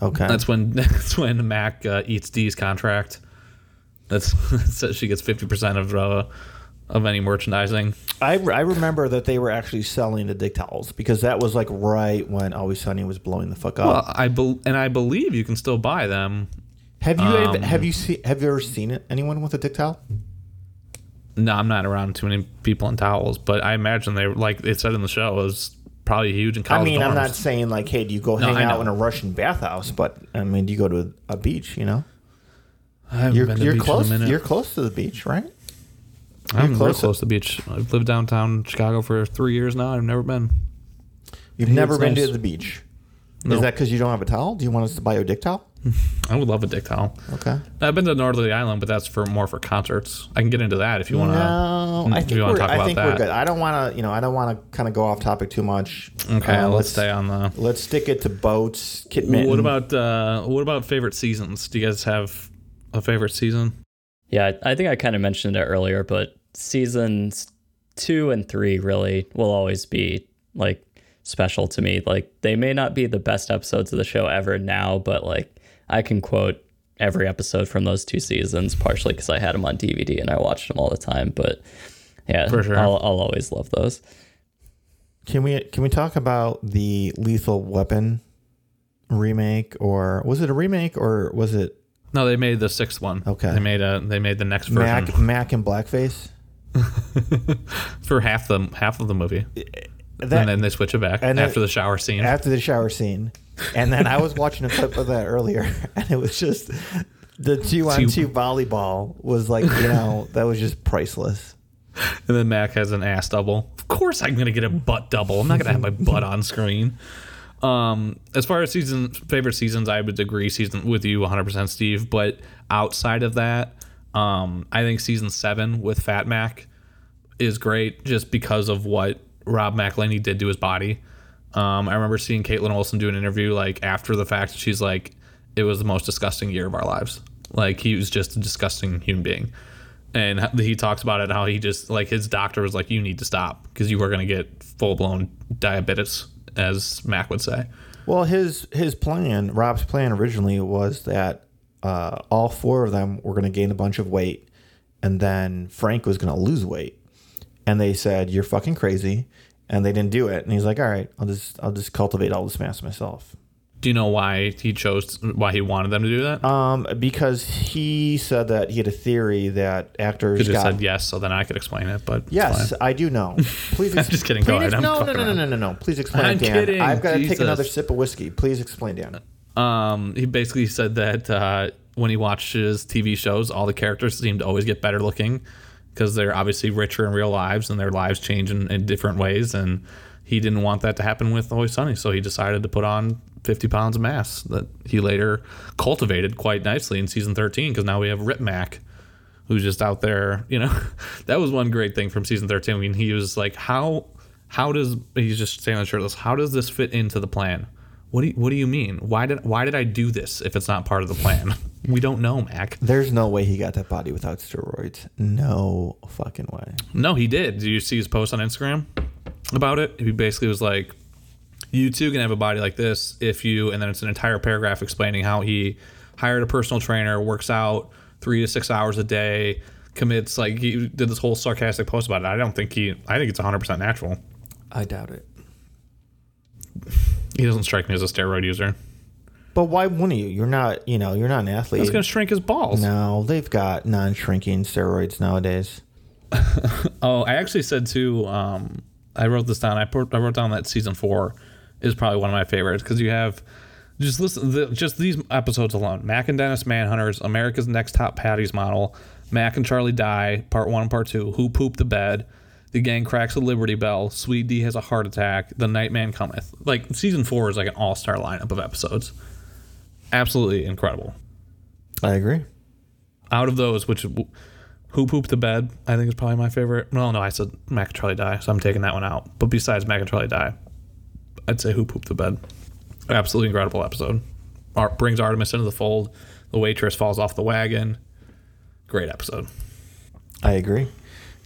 Okay. That's when that's when Mac uh, eats Dee's contract. That's so she gets fifty percent of uh, of any merchandising. I, I remember that they were actually selling the dick towels because that was like right when Always Sunny was blowing the fuck up. Well, I be- and I believe you can still buy them. Have you um, have you see, have you ever seen it? Anyone with a dick towel? No, I'm not around too many people in towels, but I imagine they like it said in the show it was probably huge in college. I mean, dorms. I'm not saying like, hey, do you go no, hang I out know. in a Russian bathhouse? But I mean, do you go to a beach? You know, I haven't you're, been to you're beach close. In a minute. You're close to the beach, right? I'm real close, close to the beach. I've lived downtown Chicago for three years now. I've never been. You've never been nice. to the beach? Nope. Is that because you don't have a towel? Do you want us to buy you a dick towel? I would love a dick towel. Okay. I've been to Northerly Island, but that's for more for concerts. I can get into that if you want to. No, I think, we're, talk about I think that. we're good. I don't want to, you know, I don't want to kind of go off topic too much. Okay, um, let's, let's stay on the. Let's stick it to boats. Kit Mitten. What about uh, what about favorite seasons? Do you guys have a favorite season? Yeah, I think I kind of mentioned it earlier, but seasons two and three really will always be like special to me. Like they may not be the best episodes of the show ever now, but like I can quote every episode from those two seasons, partially because I had them on D V D and I watched them all the time. But yeah, for sure. I'll, I'll always love those. Can we can we talk about the Lethal Weapon remake, or was it a remake, or was it? No, they made the sixth one. Okay. They made a they made the next version. Mac, Mac and blackface for half the half of the movie. That, and then they switch it back and after it, the shower scene. After the shower scene. And then I was watching a clip of that earlier, and it was just the two on two volleyball was like, you know, that was just priceless. And then Mac has an ass double. Of course I'm going to get a butt double. I'm not going to have my butt on screen. Um, as far as season favorite seasons, I would agree season with you one hundred percent, Steve. But outside of that, um, I think season seven with Fat Mac is great just because of what Rob McElhenney did to his body. Um, I remember seeing Caitlin Olsen do an interview like after the fact. She's like, "It was the most disgusting year of our lives. Like he was just a disgusting human being." And he talks about it how he just like his doctor was like, "You need to stop because you are going to get full blown diabetes," as Mac would say. Well, his his plan, Rob's plan originally was that uh, all four of them were going to gain a bunch of weight, and then Frank was going to lose weight. And they said, "You're fucking crazy," and they didn't do it. And he's like, "All right, I'll just I'll just cultivate all this mass myself." Do you know why he chose why he wanted them to do that? Um, because he said that he had a theory that actors could have said yes, so then I could explain it. But yes, I do know. Please, ex- I'm just kidding. Go ahead. No, no, no, no, no, no, no. Please explain, I'm Dan. Kidding. I've got to Jesus. take another sip of whiskey. Please explain, Dan. Um, he basically said that uh, when he watches T V shows, all the characters seem to always get better looking because they're obviously richer in real lives and their lives change in, in different ways. And he didn't want that to happen with Always Sunny, so he decided to put on fifty pounds of mass that he later cultivated quite nicely in season thirteen, because now we have Rip Mac, who's just out there, you know. That was one great thing from season thirteen. I mean, he was like, how how does he's just standing shirtless, how does this fit into the plan? What do you, what do you mean? Why did why did I do this if it's not part of the plan? We don't know, Mac. There's no way he got that body without steroids. No fucking way. No, he did. Did you see his post on Instagram about it? He basically was like, "You too can have a body like this if you," and then it's an entire paragraph explaining how he hired a personal trainer, works out three to six hours a day, commits, like, he did this whole sarcastic post about it. I don't think he, I think it's one hundred percent natural. I doubt it. He doesn't strike me as a steroid user. But why wouldn't you? You're not, you know, you're not an athlete. It's going to shrink his balls. No, they've got non-shrinking steroids nowadays. Oh, I actually said too, um, I wrote this down. I, put, I wrote down that season four is probably one of my favorites because you have, just listen, the, just these episodes alone. Mac and Dennis Manhunters, America's Next Top Patties Model, Mac and Charlie Die, part one and part two, Who Pooped the Bed, The Gang Cracks a Liberty Bell, Sweet D Has a Heart Attack, The Nightman Cometh. Like, season four is like an all-star lineup of episodes. Absolutely incredible. I agree. Out of those, which... Who Pooped the Bed, I think, is probably my favorite. Well, no, I said Mac and Charlie Die, so I'm taking that one out. But besides Mac and Charlie Die, I'd say Who Pooped the Bed. Absolutely incredible episode. Art brings Artemis into the fold. The waitress falls off the wagon. Great episode. I agree.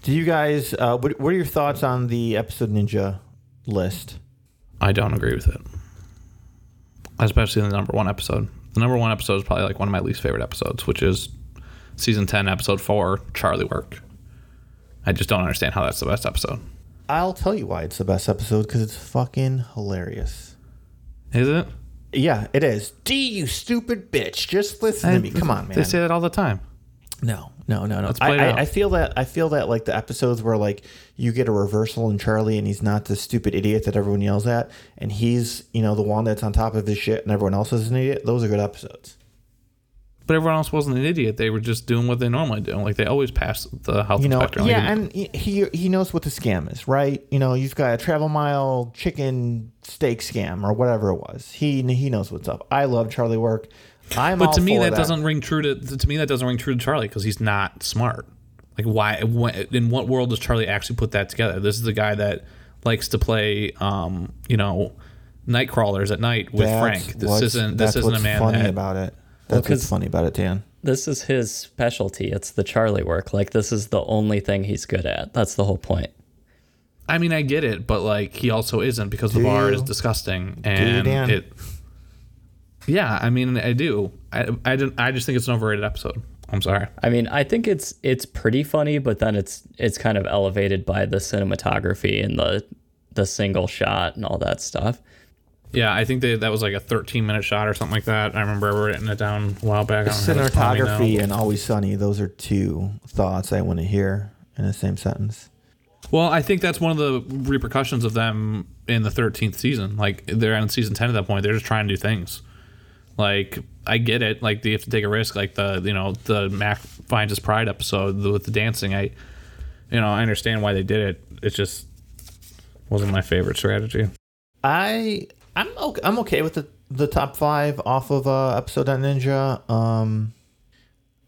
Do you guys, uh, what, what are your thoughts on the episode ninja list? I don't agree with it. Especially in the number one episode. The number one episode is probably like one of my least favorite episodes, which is Season ten, Episode four, Charlie Work. I just don't understand how that's the best episode. I'll tell you why it's the best episode, because it's fucking hilarious. Is it? Yeah, it is. D, you stupid bitch. Just listen I, to me. Come on, man. They say that all the time. No, no, no, no. I, I, I feel that I feel that like the episodes where like you get a reversal in Charlie and he's not the stupid idiot that everyone yells at, and he's, you know, the one that's on top of his shit and everyone else is an idiot. Those are good episodes. But everyone else wasn't an idiot. They were just doing what they normally do. Like, they always pass the health you know, inspector. Yeah, and he he knows what the scam is, right? You know, you've got a travel mile chicken steak scam or whatever it was. He he knows what's up. I love Charlie Work. I'm but all to me that, that doesn't ring true to to me that doesn't ring true to Charlie because he's not smart. Like, why? When, in what world does Charlie actually put that together? This is the guy that likes to play, um, you know, night crawlers at night with that's Frank. This isn't this isn't a man. Funny that, about it. That's what's funny about it, Dan. This is his specialty. It's the Charlie work. Like, this is the only thing he's good at. That's the whole point. I mean, I get it, but, like, he also isn't because do the bar you? Is disgusting. And do you, Dan? It, yeah, I mean, I do. I, I, didn't, I just think it's an overrated episode. I'm sorry. I mean, I think it's it's pretty funny, but then it's it's kind of elevated by the cinematography and the the single shot and all that stuff. Yeah, I think they, that was like a thirteen-minute shot or something like that. I remember writing it down a while back. Cinematography and Always Sunny, those are two thoughts I want to hear in the same sentence. Well, I think that's one of the repercussions of them in the thirteenth season. Like, they're in season ten at that point. They're just trying to do things. Like, I get it. Like, they have to take a risk. Like, the you know the Mac finds his pride episode with the dancing. I, you know, I understand why they did it. It just wasn't my favorite strategy. I... I'm okay, I'm okay with the, the top five off of uh, Episode on Ninja. Um,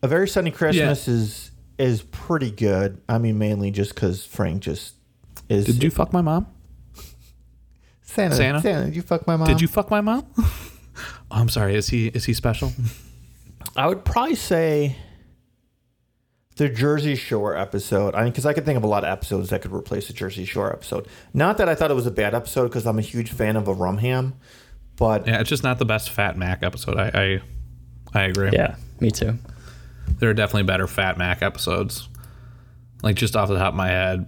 A Very Sunny Christmas yeah. is is pretty good. I mean, mainly just because Frank just is... Did you fuck my mom? Santa, Santa, Santa, did you fuck my mom? Did you fuck my mom? oh, I'm sorry, is he is he special? I would probably say the Jersey Shore episode. I mean, because I could think of a lot of episodes that could replace the Jersey Shore episode. Not that I thought it was a bad episode, because I'm a huge fan of a rum ham, but yeah, it's just not the best Fat Mac episode. I, I, I agree. Yeah, me too. There are definitely better Fat Mac episodes. Like, just off the top of my head,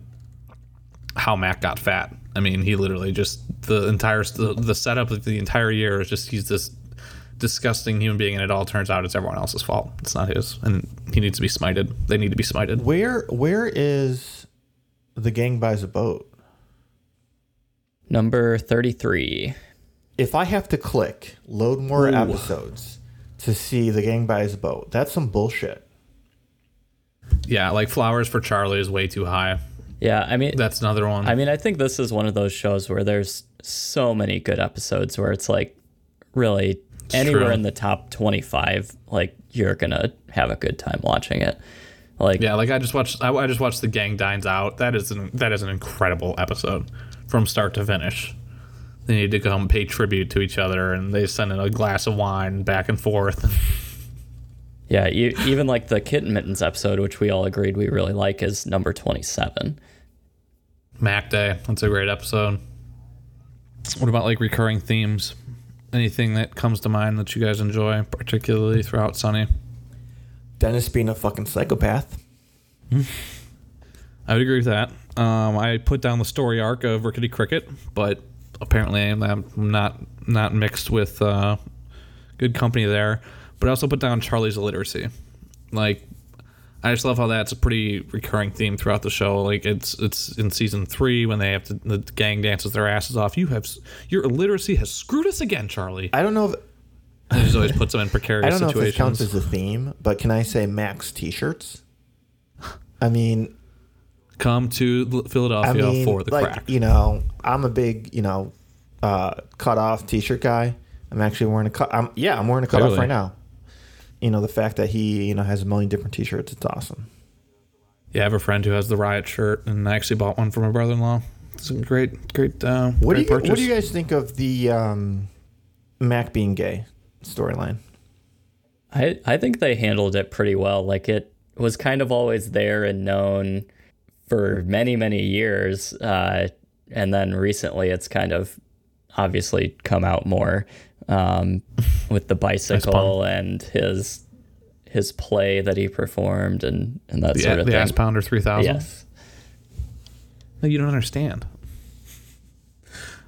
How Mac Got Fat. I mean, he literally just the entire the, the setup of the entire year is just he's this disgusting human being, and it all turns out it's everyone else's fault. It's not his, and he needs to be smited. They need to be smited. Where where is The Gang Buys a Boat? Number thirty-three. If I have to click load more Ooh. episodes to see The Gang Buys a Boat, that's some bullshit. Yeah, like Flowers for Charlie is way too high. Yeah, I mean that's another one. I mean, I think this is one of those shows where there's so many good episodes where it's like really. It's anywhere true. In the top twenty-five, like, you're gonna have a good time watching it. Like, yeah, like I just watched, I, I just watched The Gang Dines Out. That is an that is an incredible episode from start to finish. They need to come pay tribute to each other, and they send in a glass of wine back and forth. yeah, you, even like the Kitten Mittens episode, which we all agreed we really like, is number twenty-seven. Mac Day, that's a great episode. What about like recurring themes? Anything that comes to mind that you guys enjoy, particularly throughout Sunny? Dennis being a fucking psychopath. I would agree with that. Um, I put down the story arc of Rickety Cricket, but apparently I'm not not mixed with uh, good company there. But I also put down Charlie's illiteracy. Like, I just love how that's a pretty recurring theme throughout the show. Like, it's it's in season three when they have to, the gang dances their asses off. You have your illiteracy has screwed us again, Charlie. I don't know if I just always puts them in precarious situations. I don't know situations. if this counts as a theme, but can I say Max T-shirts? I mean, come to Philadelphia I mean, for the like, crack. You know, I'm a big you know uh, cut off T-shirt guy. I'm actually wearing a cut. I'm, yeah, I'm wearing a cut Clearly. off right now. You know, the fact that he, you know, has a million different T-shirts, it's awesome. Yeah, I have a friend who has the Riot shirt, and I actually bought one for my brother-in-law. It's a great, great, uh, what great do you, purchase. What do you guys think of the um, Mac being gay storyline? I, I think they handled it pretty well. Like, it was kind of always there and known for many, many years. Uh, and then recently it's kind of obviously come out more. Um, with the bicycle and his his play that he performed and, and that the, sort of the thing. The Ass Pounder three thousand? Yes. No, you don't understand.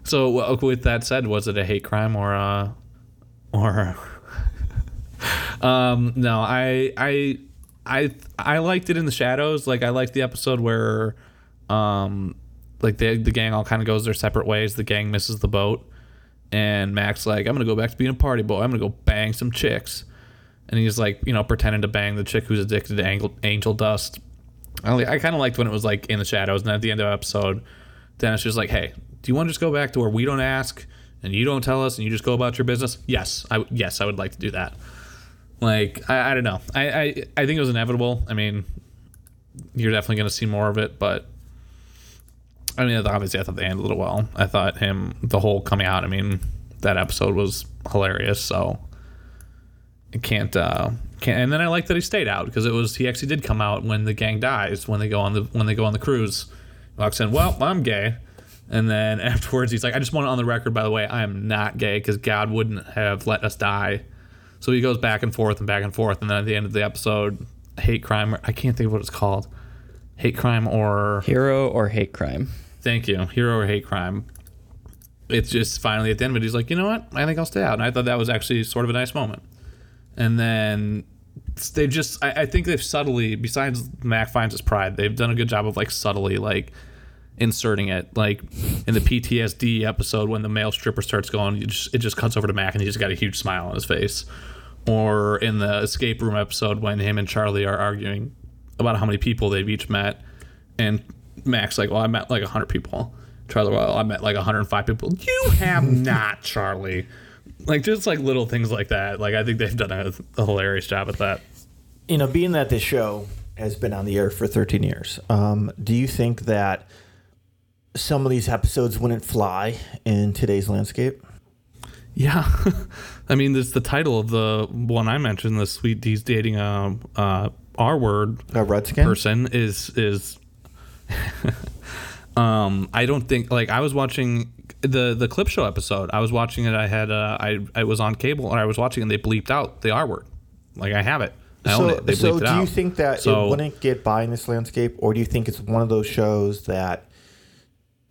So with that said, was it a hate crime or uh or um no, I I I I liked it in the shadows. Like, I liked the episode where um like the the gang all kind of goes their separate ways. The gang misses the boat. And Mac's like, I'm going to go back to being a party boy. I'm going to go bang some chicks. And he's like, you know, pretending to bang the chick who's addicted to angel dust. I, I kind of liked when it was like in the shadows. And at the end of the episode, Dennis was like, hey, do you want to just go back to where we don't ask and you don't tell us and you just go about your business? Yes. I, yes, I would like to do that. Like, I, I don't know. I, I, I think it was inevitable. I mean, you're definitely going to see more of it, but... I mean, obviously, I thought they handled it well. I thought him, the whole coming out, I mean, that episode was hilarious, so it can't, uh, can't. And then I like that he stayed out, because it was, he actually did come out when the gang dies, when they go on the when they go on the cruise. He walks in, well, I'm gay. And then afterwards, he's like, I just want it on the record, by the way, I am not gay, because God wouldn't have let us die. So he goes back and forth and back and forth, and then at the end of the episode, hate crime, I can't think of what it's called. Hate crime or... Hero or hate crime. Thank you. Hero or hate crime. It's just finally at the end of it, he's like, you know what? I think I'll stay out. And I thought that was actually sort of a nice moment. And then they just, I, I think they've subtly, besides Mac finds his pride, they've done a good job of like subtly like inserting it. Like in the P T S D episode when the male stripper starts going, it just, it just cuts over to Mac and he's got a huge smile on his face. Or in the escape room episode when him and Charlie are arguing about how many people they've each met. And Max, like, well, I met like one hundred people. Charlie, well, I met like one hundred five people. You have not, Charlie. Like, just like little things like that. Like, I think they've done a, a hilarious job at that. You know, being that this show has been on the air for thirteen years, um, do you think that some of these episodes wouldn't fly in today's landscape? Yeah. I mean, there's the title of the one I mentioned, the Sweet D's dating uh, uh, R word a redskin person is is um I don't think, like, I was watching the the clip show episode. I was watching it. I had uh I I was on cable and I was watching and they bleeped out the R word. Like, I have it. I so, own it. They bleeped so it out. So do you think that so, it wouldn't get by in this landscape, or do you think it's one of those shows that,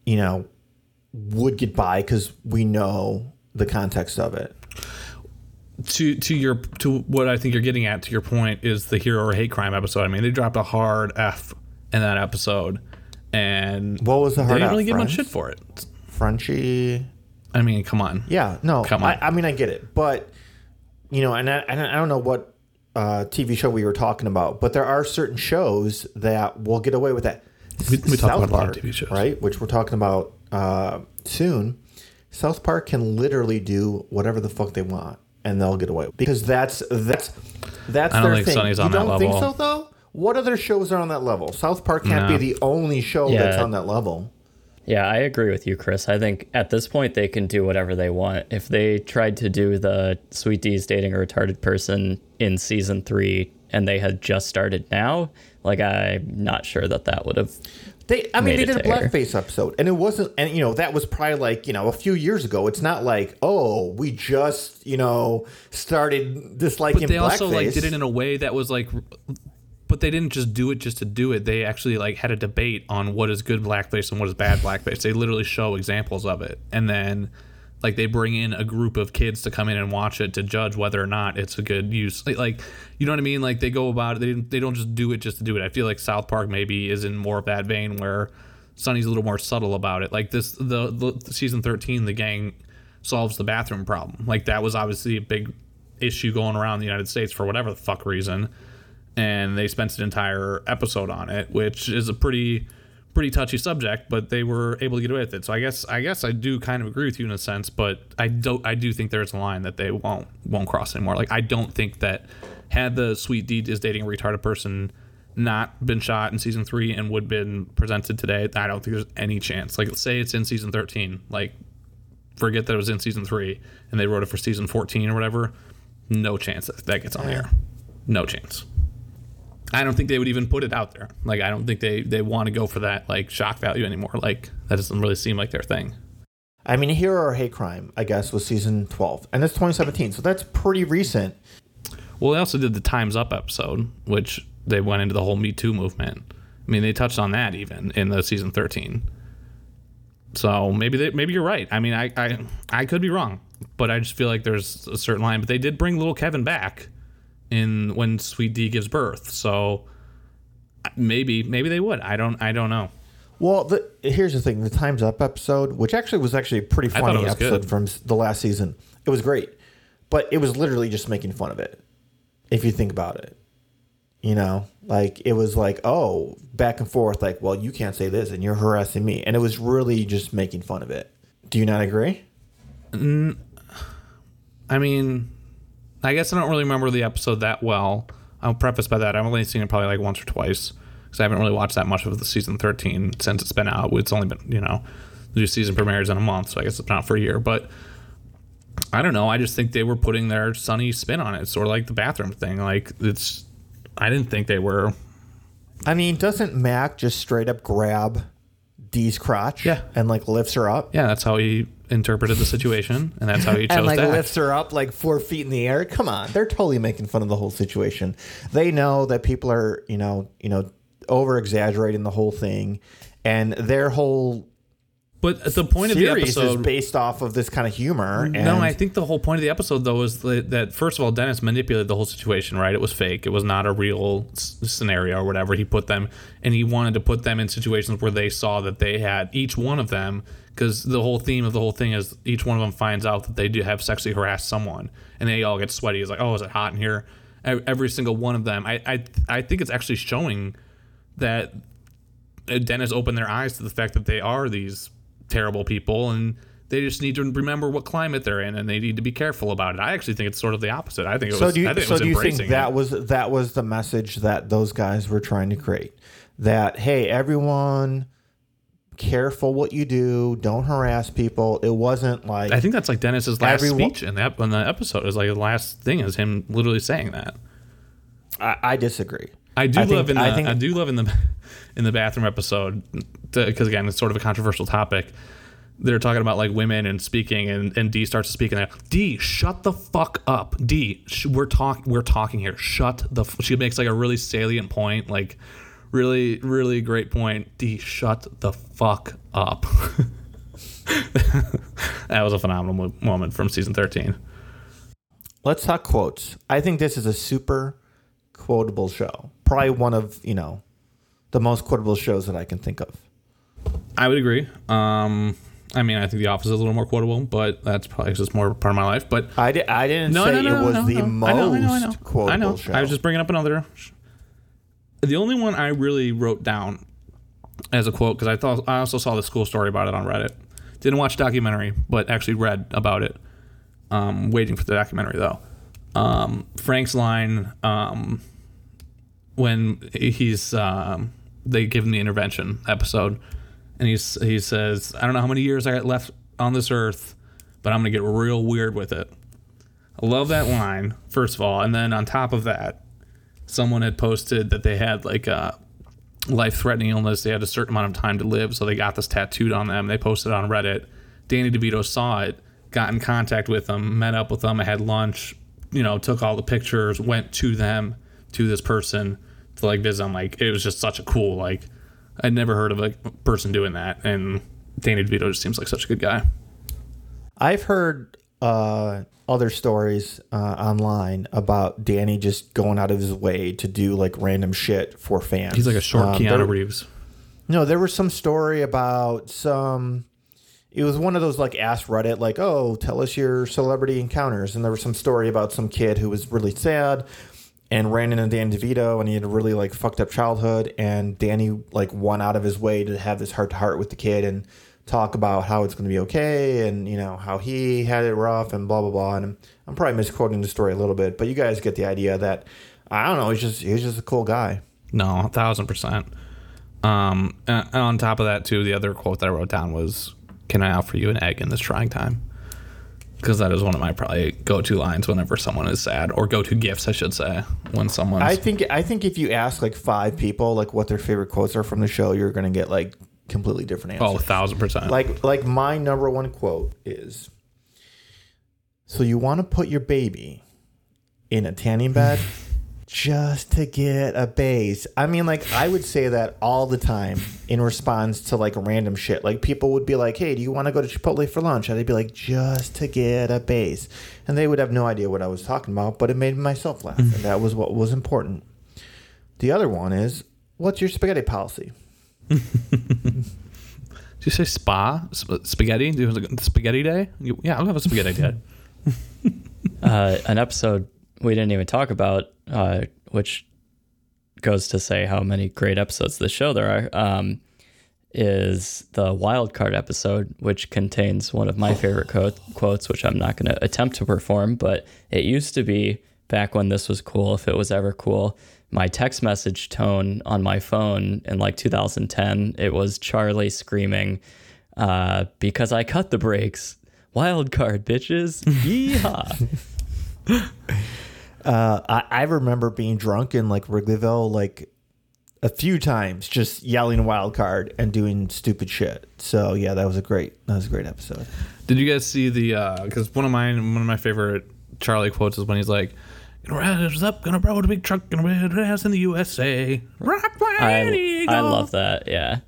you know, would get by because we know the context of it? To to your to what I think you're getting at, to your point, is the hero or hate crime episode. I mean, they dropped a hard F in that episode, and what was the hard F? They didn't really get much shit for it. Frenchie. I mean, come on. Yeah, no, come on. I, I mean, I get it, but you know, and I, and I don't know what uh, T V show we were talking about, but there are certain shows that will get away with that. We, we talk about a lot of T V shows, right? Which we're talking about uh, soon. South Park can literally do whatever the fuck they want. And they'll get away, because that's that's that's their thing. I don't think Sunny's on that level. You don't think so, though? What other shows are on that level? South Park can't be the only show that's on that level. Yeah, I agree with you, Chris. I think at this point they can do whatever they want. If they tried to do the Sweet D's dating a retarded person in season three and they had just started now, like, I'm not sure that that would have They, I mean, they did a blackface episode, and it wasn't, and you know, that was probably like, you know, a few years ago. It's not like, oh, we just, you know, started disliking blackface. But they also like did it in a way that was like, but they didn't just do it just to do it. They actually like had a debate on what is good blackface and what is bad blackface. They literally show examples of it, and then like they bring in a group of kids to come in and watch it to judge whether or not it's a good use. Like, like you know what I mean? Like they go about it. They, they don't just do it just to do it. I feel like South Park maybe is in more of that vein where Sunny's a little more subtle about it. Like this, the, the season thirteen, the gang solves the bathroom problem. Like that was obviously a big issue going around the United States for whatever the fuck reason. And they spent an entire episode on it, which is a pretty... pretty touchy subject, but they were able to get away with it. So I guess I guess I do kind of agree with you in a sense, but I don't I do think there's a line that they won't won't cross anymore. Like I don't think that had the Sweet D is dating a retarded person not been shot in season three and would been presented today, I don't think there's any chance. Like let's say it's in season thirteen. Like forget that it was in season three and they wrote it for season fourteen or whatever. No chance that, that gets on the air. No chance. I don't think they would even put it out there. Like, I don't think they, they want to go for that, like, shock value anymore. Like, that doesn't really seem like their thing. I mean, Hero or Hate Crime, I guess, was season twelve. And that's twenty seventeen, so that's pretty recent. Well, they also did the Time's Up episode, which they went into the whole Me Too movement. I mean, they touched on that even in the season thirteen. So maybe they, maybe you're right. I mean, I, I, I could be wrong, but I just feel like there's a certain line. But they did bring little Kevin back in when Sweet D gives birth, so maybe maybe they would. I don't I don't know. Well, the, here's the thing: the Time's Up episode, which actually was actually a pretty funny episode good. From the last season, it was great, but it was literally just making fun of it. If you think about it, you know, like it was like oh back and forth, like well you can't say this and you're harassing me, and it was really just making fun of it. Do you not agree? Mm, I mean. I guess I don't really remember the episode that well. I'll preface by that. I've only seen it probably like once or twice because I haven't really watched that much of the season thirteen since it's been out. It's only been, you know, the new season premieres in a month, so I guess it's not for a year. But I don't know. I just think they were putting their Sunny spin on it, sort of like the bathroom thing. Like, it's, I didn't think they were. I mean, doesn't Mac just straight up grab Dee's crotch yeah. and like lifts her up? Yeah, that's how he interpreted the situation, and that's how he chose and like that. Lifts her up like four feet in the air. Come on, they're totally making fun of the whole situation. They know that people are, you know, you know, over exaggerating the whole thing, and their whole. But the point of the episode is based off of this kind of humor. No, and I think the whole point of the episode though is that, that first of all, Dennis manipulated the whole situation. Right? It was fake. It was not a real s- scenario or whatever. He put them, and he wanted to put them in situations where they saw that they had each one of them. Because the whole theme of the whole thing is each one of them finds out that they do have sexually harassed someone, and they all get sweaty. It's like, oh, is it hot in here? Every single one of them. I I, I think it's actually showing that Dennis opened their eyes to the fact that they are these terrible people, and they just need to remember what climate they're in, and they need to be careful about it. I actually think it's sort of the opposite. I think it was. So do you, I think so do you think that it. was that was the message that those guys were trying to create? That hey, everyone. Careful what you do. Don't harass people. It wasn't like I think that's like Dennis's last everyone, speech in that on the episode is like the last thing is him literally saying that. I, I disagree. I do I love think, in the I, think, I do love in the in the bathroom episode because again it's sort of a controversial topic. They're talking about like women and speaking, and, and D starts speaking. There, D, shut the fuck up. D, sh- we're talking. We're talking here. Shut the. F-. She makes like a really salient point, like. Really, really great point. D, shut the fuck up. That was a phenomenal moment from season thirteen. Let's talk quotes. I think this is a super quotable show. Probably one of, you know, the most quotable shows that I can think of. I would agree. Um, I mean, I think The Office is a little more quotable, but that's probably just more part of my life. But I, di- I didn't no, say no, no, it was no, no, the no. most I know, I know, I know. quotable I know. show. I was just bringing up another show. The only one I really wrote down as a quote, because I thought I also saw this cool story about it on Reddit. Didn't watch the documentary, but actually read about it. Um, waiting for the documentary, though. Um, Frank's line um, when he's um, they give him the intervention episode, and he's, he says, I don't know how many years I got left on this earth, but I'm going to get real weird with it. I love that line, first of all. And then on top of that, someone had posted that they had like a life-threatening illness. They had a certain amount of time to live, so they got this tattooed on them. They posted it on Reddit. Danny DeVito saw it, got in contact with them, met up with them, had lunch, you know, took all the pictures, went to them, to this person to, like, visit them. Like, it was just such a cool, like, I'd never heard of a person doing that, and Danny DeVito just seems like such a good guy. I've heard uh, other stories uh, online about Danny just going out of his way to do, like, random shit for fans. He's like a short um, Keanu there, Reeves. No, there was some story about some... It was one of those, like, ask Reddit, like, oh, tell us your celebrity encounters. And there was some story about some kid who was really sad and ran into Danny DeVito, and he had a really, like, fucked up childhood. And Danny, like, went out of his way to have this heart-to-heart with the kid and talk about how it's going to be okay and, you know, how he had it rough and blah, blah, blah. And I'm probably misquoting the story a little bit, but you guys get the idea that, I don't know, he's just he's just a cool guy. No, a thousand percent. Um, and on top of that, too, the other quote that I wrote down was, can I offer you an egg in this trying time? Because that is one of my probably go-to lines whenever someone is sad, or go-to gifts, I should say, when someone's... I think I think if you ask, like, five people, like, what their favorite quotes are from the show, you're going to get, like, completely different answers. Oh, a thousand percent. Like, like my number one quote is, so you want to put your baby in a tanning bed just to get a base. I mean, like, I would say that all the time in response to, like, random shit. Like, people would be like, hey, do you want to go to Chipotle for lunch? And they'd be like, just to get a base. And they would have no idea what I was talking about, but it made myself laugh. And that was what was important. The other one is, what's your spaghetti policy? Did you say spa? Sp- spaghetti? Do you have a spaghetti day? You, yeah, I'll have a spaghetti day. uh, an episode we didn't even talk about, uh, which goes to say how many great episodes of the show there are, um, is the wild card episode, which contains one of my favorite co- quotes, which I'm not going to attempt to perform, but it used to be, back when this was cool, if it was ever cool, my text message tone on my phone in like two thousand ten, it was Charlie screaming, uh, because I cut the brakes, wild card bitches, yeehaw. Uh, I, I remember being drunk in, like, Wrigleyville, like, a few times, just yelling wild card and doing stupid shit. So yeah, that was a great, that was a great episode. Did you guys see the? Uh, because one of my one of my favorite Charlie quotes is when he's like, "Gonna rise up, gonna roll a big truck, gonna build a house in the U S A." Rock my eagle. I love that. Yeah.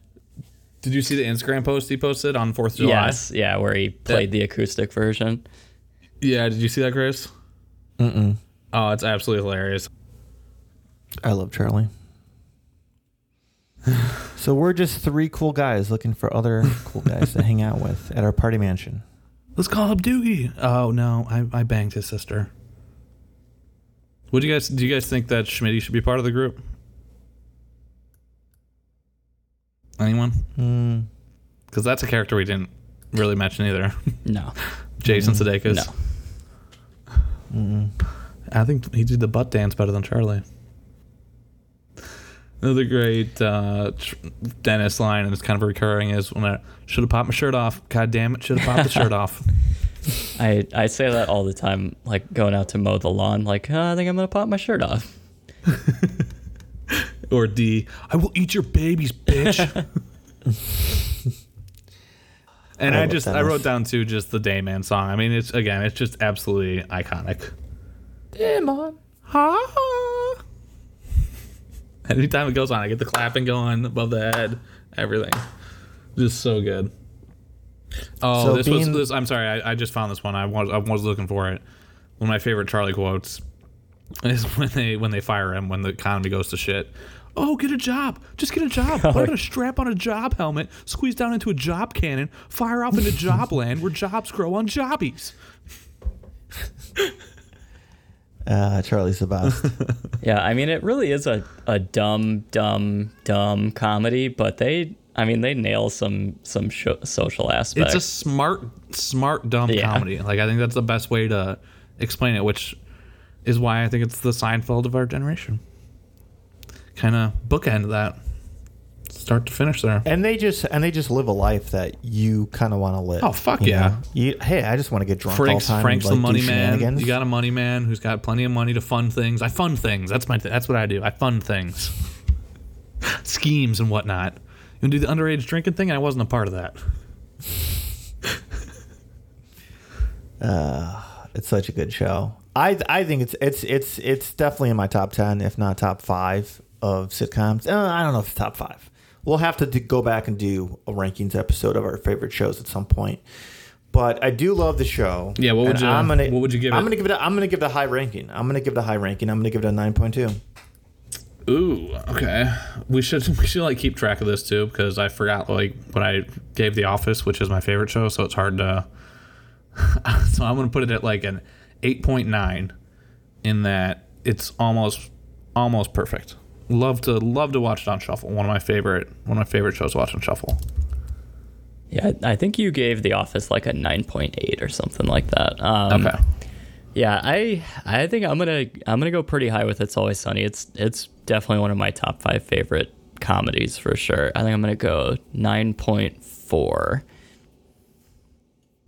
Did you see the Instagram post he posted on Fourth of July? Yes. Yeah, where he played that, the acoustic version. Yeah. Did you see that, Chris? Mm-mm. Oh, it's absolutely hilarious. I love Charlie. So we're just three cool guys looking for other cool guys to hang out with at our party mansion. Let's call up Doogie. Oh, no. I, I banged his sister. What do you guys, do you guys think that Schmitty should be part of the group? Anyone? Because mm. that's a character we didn't really mention either. No. Jason mm. Sudeikis. No. Mm-mm. I think he did the butt dance better than Charlie. Another great uh, Dennis line, and it's kind of recurring, is when I should have popped my shirt off. God damn it, should have popped the shirt off. I I say that all the time, like going out to mow the lawn, like, oh, I think I'm going to pop my shirt off. Or D, I will eat your babies, bitch. And I, I just, I wrote down too, just the Dayman song. I mean, it's, again, it's just absolutely iconic. Yeah, mom. Ha. Anytime it goes on, I get the clapping going above the head, everything. Just so good. Oh, so this being, was this. I'm sorry, I, I just found this one. I was I was looking for it. One of my favorite Charlie quotes is when they when they fire him when the economy goes to shit. Oh, get a job. Just get a job. Put a strap on a job helmet, squeeze down into a job cannon, fire off into job land where jobs grow on jobbies. Uh, Charlie Sebast. Yeah, I mean, it really is a, a dumb, dumb, dumb comedy, but they, I mean, they nail some some sh- social aspects. It's a smart, smart, dumb yeah. comedy. Like, I think that's the best way to explain it, which is why I think it's the Seinfeld of our generation. Kind of bookend that, start to finish there. And they just and they just live a life that you kind of want to live. Oh, fuck you yeah. You, hey, I just want to get drunk Frank's, all the time. Frank's and, like, the money man. You got a money man who's got plenty of money to fund things. I fund things. That's my. Th- that's what I do. I fund things. schemes and whatnot. You want to do the underage drinking thing? And I wasn't a part of that. uh, it's such a good show. I I think it's it's it's it's definitely in my top ten, if not top five of sitcoms. Uh, I don't know if it's top five. We'll have to do, go back and do a rankings episode of our favorite shows at some point. But I do love the show. Yeah, what would you? I'm gonna, what would you give I'm it? I'm gonna give it. A, I'm gonna give it a high ranking. I'm gonna give it a high ranking. I'm gonna give it a nine point two. Ooh, okay. We should we should like keep track of this too, because I forgot like when I gave The Office, which is my favorite show, so it's hard to. So I'm gonna put it at like an eight point nine, in that it's almost almost perfect. Love to love to watch it on shuffle. One of my favorite one of my favorite shows to watch on shuffle. Yeah, I think you gave The Office like a nine point eight or something like that. Um, okay. Yeah, I I think I'm gonna I'm gonna go pretty high with It's Always Sunny. It's it's definitely one of my top five favorite comedies for sure. I think I'm gonna go nine point four.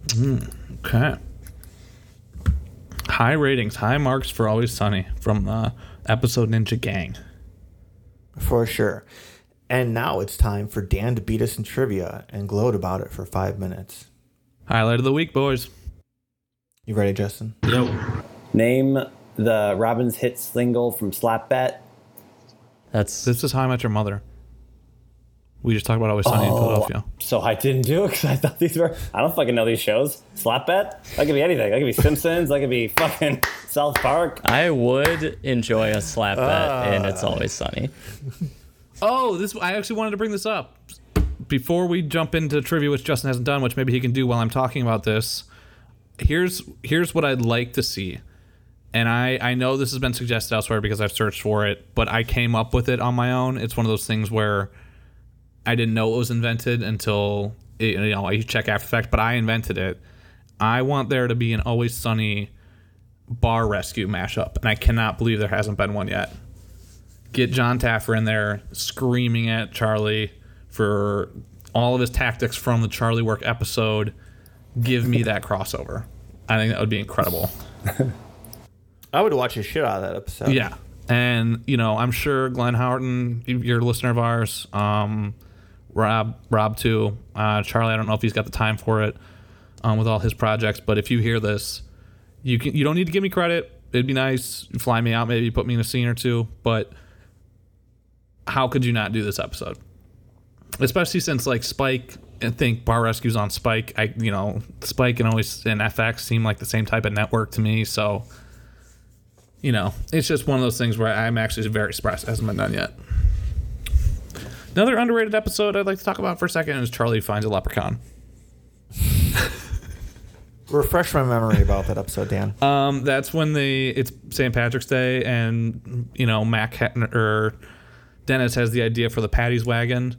Mm, okay. High ratings, high marks for Always Sunny from the Episode Ninja Gang. For sure. And now it's time for Dan to beat us in trivia and gloat about it for five minutes. Highlight of the week, boys. You ready, Justin? Yep. Name the Robin's hit single from Slap Bet. That's this is How I Met Your Mother. We just talked about Always Sunny oh, in Philadelphia. So I didn't do it because I thought these were. I don't fucking know these shows. Slap Bet? That could be anything. That could be Simpsons. That could be fucking South Park. I would enjoy a slap bet, uh, and It's Always Sunny. Oh, this! I actually wanted to bring this up before we jump into trivia, which Justin hasn't done, which maybe he can do while I'm talking about this. Here's here's what I'd like to see, and I, I know this has been suggested elsewhere because I've searched for it, but I came up with it on my own. It's one of those things where I didn't know it was invented until it, you know you check after the fact, but I invented it. I want there to be an Always Sunny bar rescue mashup, and I cannot believe there hasn't been one yet. Get John Taffer in there screaming at Charlie for all of his tactics from the Charlie Work episode. Give me that crossover. I think that would be incredible. I would watch the shit out of that episode. Yeah. And, you know, I'm sure Glenn Howerton, you're a listener of ours, um, Rob, Rob too. Uh, Charlie, I don't know if he's got the time for it um, with all his projects, but if you hear this, you can, you don't need to give me credit. It'd be nice. Fly me out, maybe put me in a scene or two, but... How could you not do this episode? Especially since like Spike and think bar rescues on Spike. I you know Spike and always and F X seem like the same type of network to me. So you know it's just one of those things where I'm actually very surprised it hasn't been done yet. Another underrated episode I'd like to talk about for a second is Charlie Finds a Leprechaun. Refresh my memory about that episode, Dan. Um, that's when the it's Saint Patrick's Day and you know Mac Hatton or. Dennis has the idea for the Patty's wagon,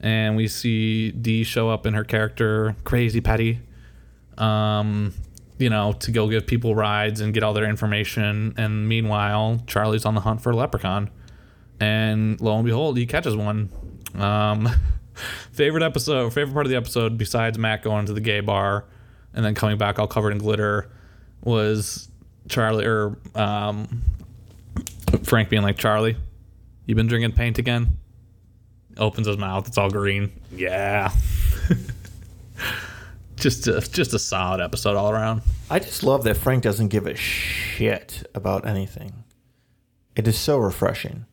and we see Dee show up in her character, Crazy Patty, um, you know, to go give people rides and get all their information. And meanwhile, Charlie's on the hunt for a leprechaun, and lo and behold, he catches one. Um, favorite episode, favorite part of the episode, besides Matt going to the gay bar and then coming back all covered in glitter, was Charlie or um, Frank being like, Charlie, you been drinking paint again? Opens his mouth. It's all green. Yeah. just, a, just a solid episode all around. I just love that Frank doesn't give a shit about anything. It is so refreshing.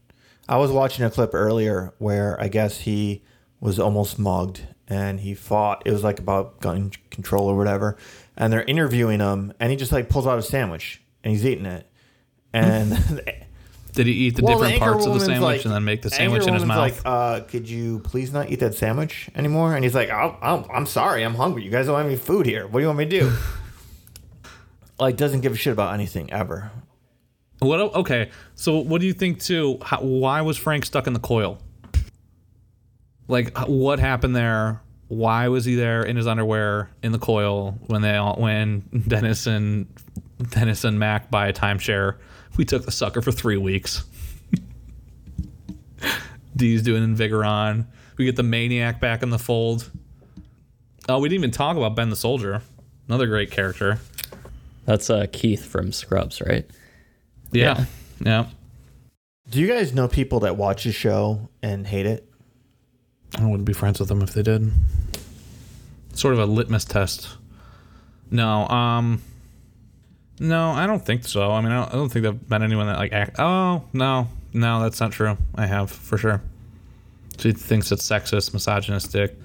I was watching a clip earlier where I guess he was almost mugged and he fought. It was like about gun control or whatever. And they're interviewing him and he just like pulls out a sandwich and he's eating it. And... Did he eat the well, different the parts of the sandwich like, and then make the sandwich in his mouth? Like, uh, could you please not eat that sandwich anymore? And he's like, I'll, I'll, I'm sorry, I'm hungry. You guys don't have any food here. What do you want me to do? Like, doesn't give a shit about anything ever. What? Okay, so what do you think, too? How, why was Frank stuck in the coil? Like, what happened there? Why was he there in his underwear in the coil when they all, when Dennis and Dennis and Mac buy a timeshare? We took the sucker for three weeks. Dee's doing Invigoron. We get the Maniac back in the fold. Oh, we didn't even talk about Ben the Soldier. Another great character. That's uh, Keith from Scrubs, right? Yeah. yeah. Yeah. Do you guys know people that watch the show and hate it? I wouldn't be friends with them if they did. Sort of a litmus test. No, um... No, I don't think so. I mean, I don't, I don't think I've met anyone that, like, act, oh, no, no, that's not true. I have, for sure. She thinks it's sexist, misogynistic.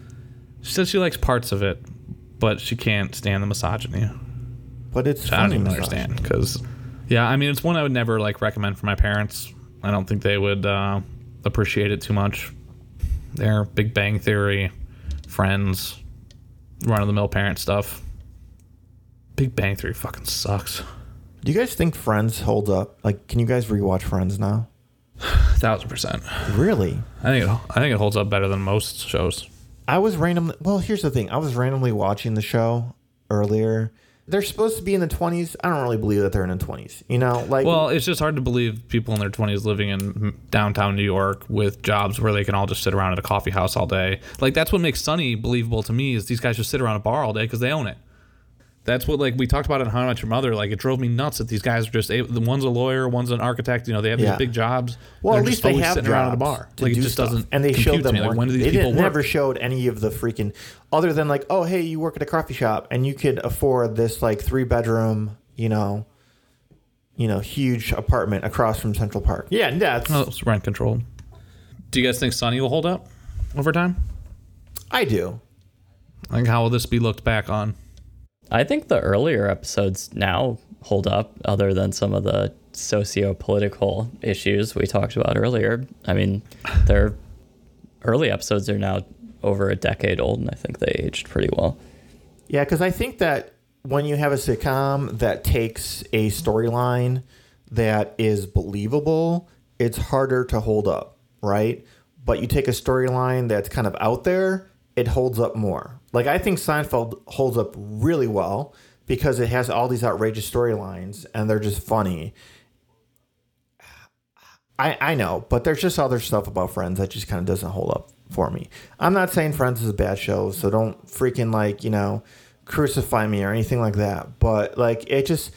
She says she likes parts of it, but she can't stand the misogyny. But it's I don't even misogyny. understand, because, yeah, I mean, it's one I would never, like, recommend for my parents. I don't think they would uh, appreciate it too much. They're Big Bang Theory, Friends, run-of-the-mill parent stuff. Big Bang Theory fucking sucks. Do you guys think Friends holds up? Like, can you guys rewatch Friends now? Thousand percent. Really? I think it, I think it holds up better than most shows. I was randomly... Well, here's the thing. I was randomly watching the show earlier. They're supposed to be in the twenties. I don't really believe that they're in the twenties. You know, like... Well, it's just hard to believe people in their twenties living in downtown New York with jobs where they can all just sit around at a coffee house all day. Like, that's what makes Sunny believable to me, is these guys just sit around a bar all day because they own it. That's what, like, we talked about in How I Met Your Mother. Like, it drove me nuts that these guys are just able, the one's a lawyer, one's an architect. You know, they have yeah. these big jobs. Well, They're at least they have sitting around at a bar. Like, it just stuff. doesn't. And they showed them. Like, when do these they people didn't, work? Never showed any of the freaking, other than like, oh hey, you work at a coffee shop and you could afford this like three bedroom, you know, you know, huge apartment across from Central Park. Yeah, that's no, it's rent controlled. Do you guys think Sunny will hold up over time? I do. Like, how will this be looked back on? I think the earlier episodes now hold up, other than some of the socio-political issues we talked about earlier. I mean, their early episodes are now over a decade old, and I think they aged pretty well. Yeah, because I think that when you have a sitcom that takes a storyline that is believable, it's harder to hold up, right? But you take a storyline that's kind of out there, it holds up more. Like, I think Seinfeld holds up really well because it has all these outrageous storylines and they're just funny. I I know, but there's just other stuff about Friends that just kind of doesn't hold up for me. I'm not saying Friends is a bad show, so don't freaking, like, you know, crucify me or anything like that. But, like, it just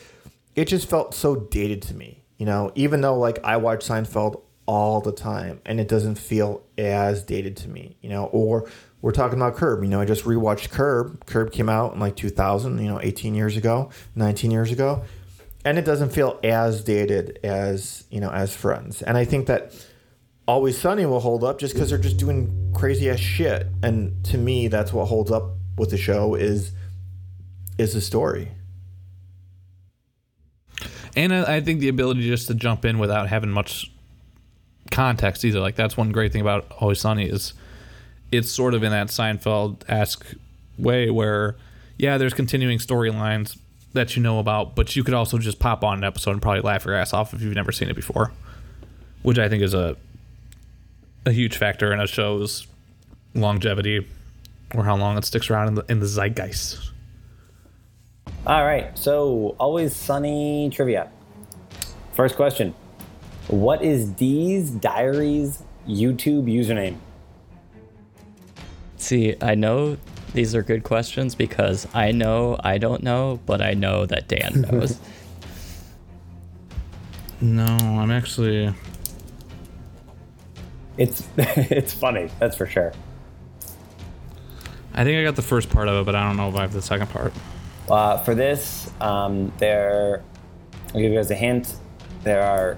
it just felt so dated to me, you know, even though, like, I watch Seinfeld all the time and it doesn't feel as dated to me, you know, or... We're talking about Curb. You know, I just rewatched Curb. Curb came out in like two thousand, you know, eighteen years ago, nineteen years ago. And it doesn't feel as dated as, you know, as Friends. And I think that Always Sunny will hold up just because they're just doing crazy ass shit. And to me, that's what holds up with the show is, is the story. And I think the ability just to jump in without having much context either. Like, that's one great thing about Always Sunny is... It's sort of in that Seinfeld-esque way where, yeah, there's continuing storylines that you know about, but you could also just pop on an episode and probably laugh your ass off if you've never seen it before, which I think is a a huge factor in a show's longevity or how long it sticks around in the, in the zeitgeist. All right, so Always Sunny trivia. First question. What is Dee's Diaries YouTube username? See, I know these are good questions because I know I don't know, but I know that Dan knows. No, I'm actually... It's it's funny, that's for sure. I think I got the first part of it, but I don't know if I have the second part. Uh, for this, um, there... I'll give you guys a hint. There are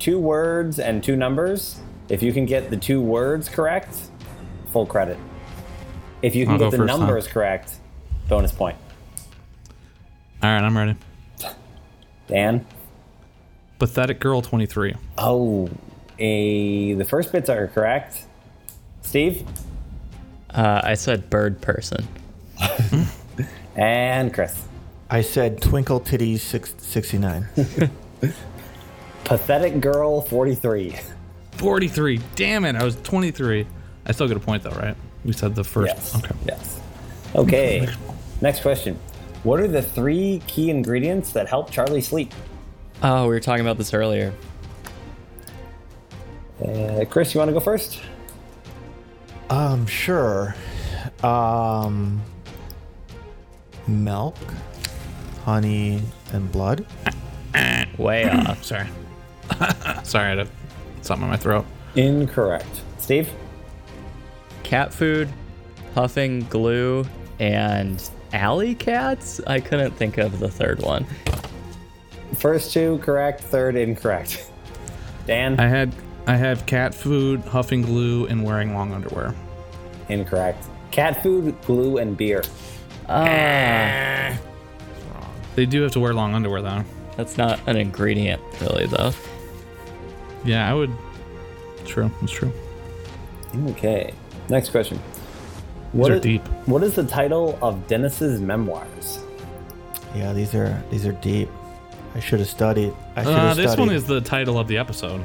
two words and two numbers. If you can get the two words correct, full credit. If you can I'll get the numbers time. correct, bonus point. All right, I'm ready. Dan? Pathetic Girl twenty-three. Oh, a, the first bits are correct. Steve? Uh, I said bird person. And Chris? I said twinkle titties six, sixty-nine. Pathetic Girl forty-three. forty-three. Damn it, I was twenty-three. I still get a point, though, right? We said the first. Yes. Okay. Yes. Okay. Next question. What are the three key ingredients that help Charlie sleep? Oh, we were talking about this earlier. Uh, Chris, you want to go first? Um, sure. Um, milk, honey, and blood. Way off. Sorry. Sorry, I had something in my throat. Incorrect. Steve? cat food, huffing glue, and alley cats? I couldn't think of the third one. First two correct, third incorrect. Dan? I had I have cat food, huffing glue, and wearing long underwear. Incorrect. Cat food, glue, and beer. Ah. That's wrong. They do have to wear long underwear, though. That's not an ingredient, really, though. Yeah, I would... True, it's true. Okay. Next question. These what are is, deep. What is the title of Dennis's memoirs? Yeah, these are these are deep. I should have studied. I should uh, have studied. This one is the title of the episode.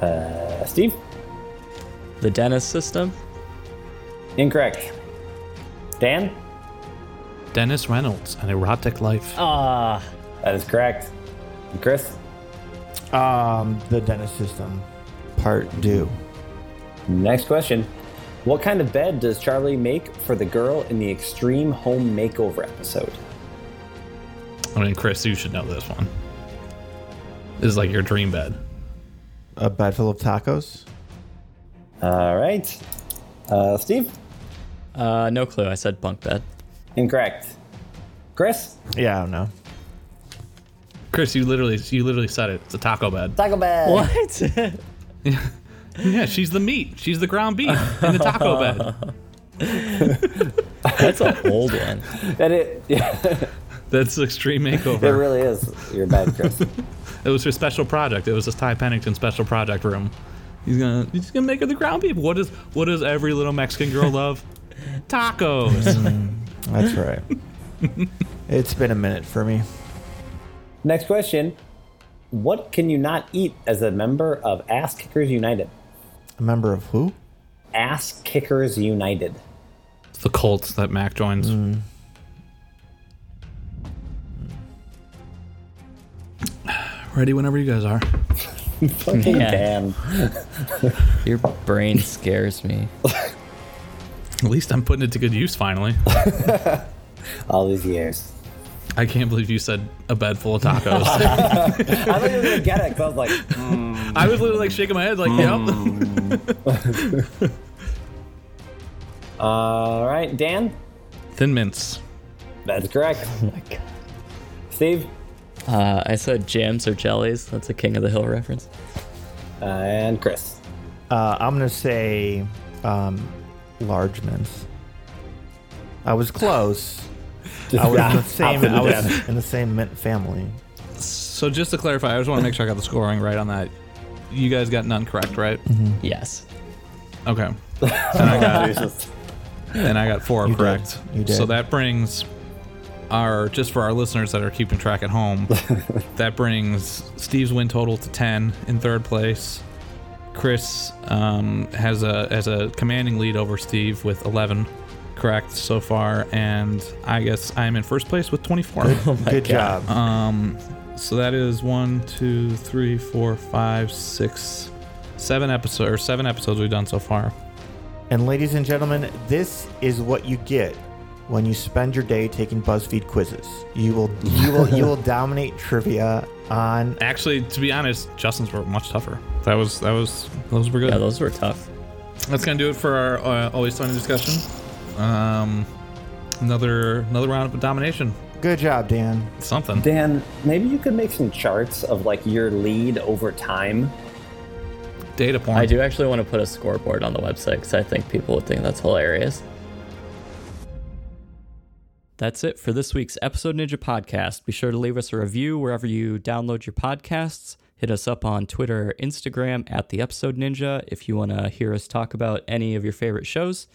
Uh, Steve? The Dennis System? Incorrect. Dan? Dennis Reynolds, An Erotic Life. Ah, that is correct. And Chris? Um, The Dennis System, Part Two. Next question. What kind of bed does Charlie make for the girl in the Extreme Home Makeover episode? I mean, Chris, you should know this one. This is like your dream bed. A bed full of tacos? All right. Uh, Steve? Uh, no clue. I said bunk bed. Incorrect. Chris? Yeah, I don't know. Chris, you literally you literally said it. It's a taco bed. Taco bed. What? Yeah, she's the meat. She's the ground beef in the taco bed. That's an old one. That it, yeah. That's Extreme Makeover. It really is. You're bad, Chris. It was her special project. It was this Ty Pennington special project room. He's gonna he's gonna make her the ground beef. What is what does every little Mexican girl love? Tacos. That's right. It's been a minute for me. Next question. What can you not eat as a member of Ass Kickers United? A member of who? Ass Kickers United. It's the cult that Mac joins. Mm. Ready whenever you guys are. Fucking damn. Your brain scares me. At least I'm putting it to good use finally. All these years. I can't believe you said a bed full of tacos. I don't even get it because I was like, mm. I was literally like shaking my head, like, mm. Yep. All right, Dan? Thin mints. That's correct. Oh my God. Steve? Uh, I said jams or jellies. That's a King of the Hill reference. Uh, and Chris? Uh, I'm going to say um, large mints. I was close. I was, in the, same, I was in the same mint family. So just to clarify, I just want to make sure I got the scoring right on that. You guys got none correct, right? Mm-hmm. Yes. Okay. And I got, and I got four you correct. Did. You did. So that brings our, just for our listeners that are keeping track at home, that brings Steve's win total to ten in third place. Chris um, has a has a commanding lead over Steve with eleven. Correct so far, and I guess I'm in first place with twenty-four. Oh my Good God. Job. Um, so that is one, two, three, four, five, six, seven episodes or seven episodes we've done so far. And ladies and gentlemen, this is what you get when you spend your day taking BuzzFeed quizzes. You will, you will, you will dominate trivia on. Actually, to be honest, Justin's were much tougher. That was, that was, those were good. Yeah, those were tough. That's gonna do it for our uh, Always Sunny discussion. Um, another another round of domination. Good job, Dan. Something. Dan, maybe you could make some charts of like your lead over time. Data point. I do actually want to put a scoreboard on the website because I think people would think that's hilarious. That's it for this week's Episode Ninja podcast. Be sure to leave us a review wherever you download your podcasts. Hit us up on Twitter, Instagram at the Episode Ninja if you want to hear us talk about any of your favorite shows.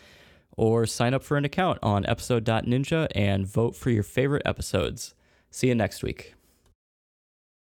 Or sign up for an account on episode dot ninja and vote for your favorite episodes. See you next week.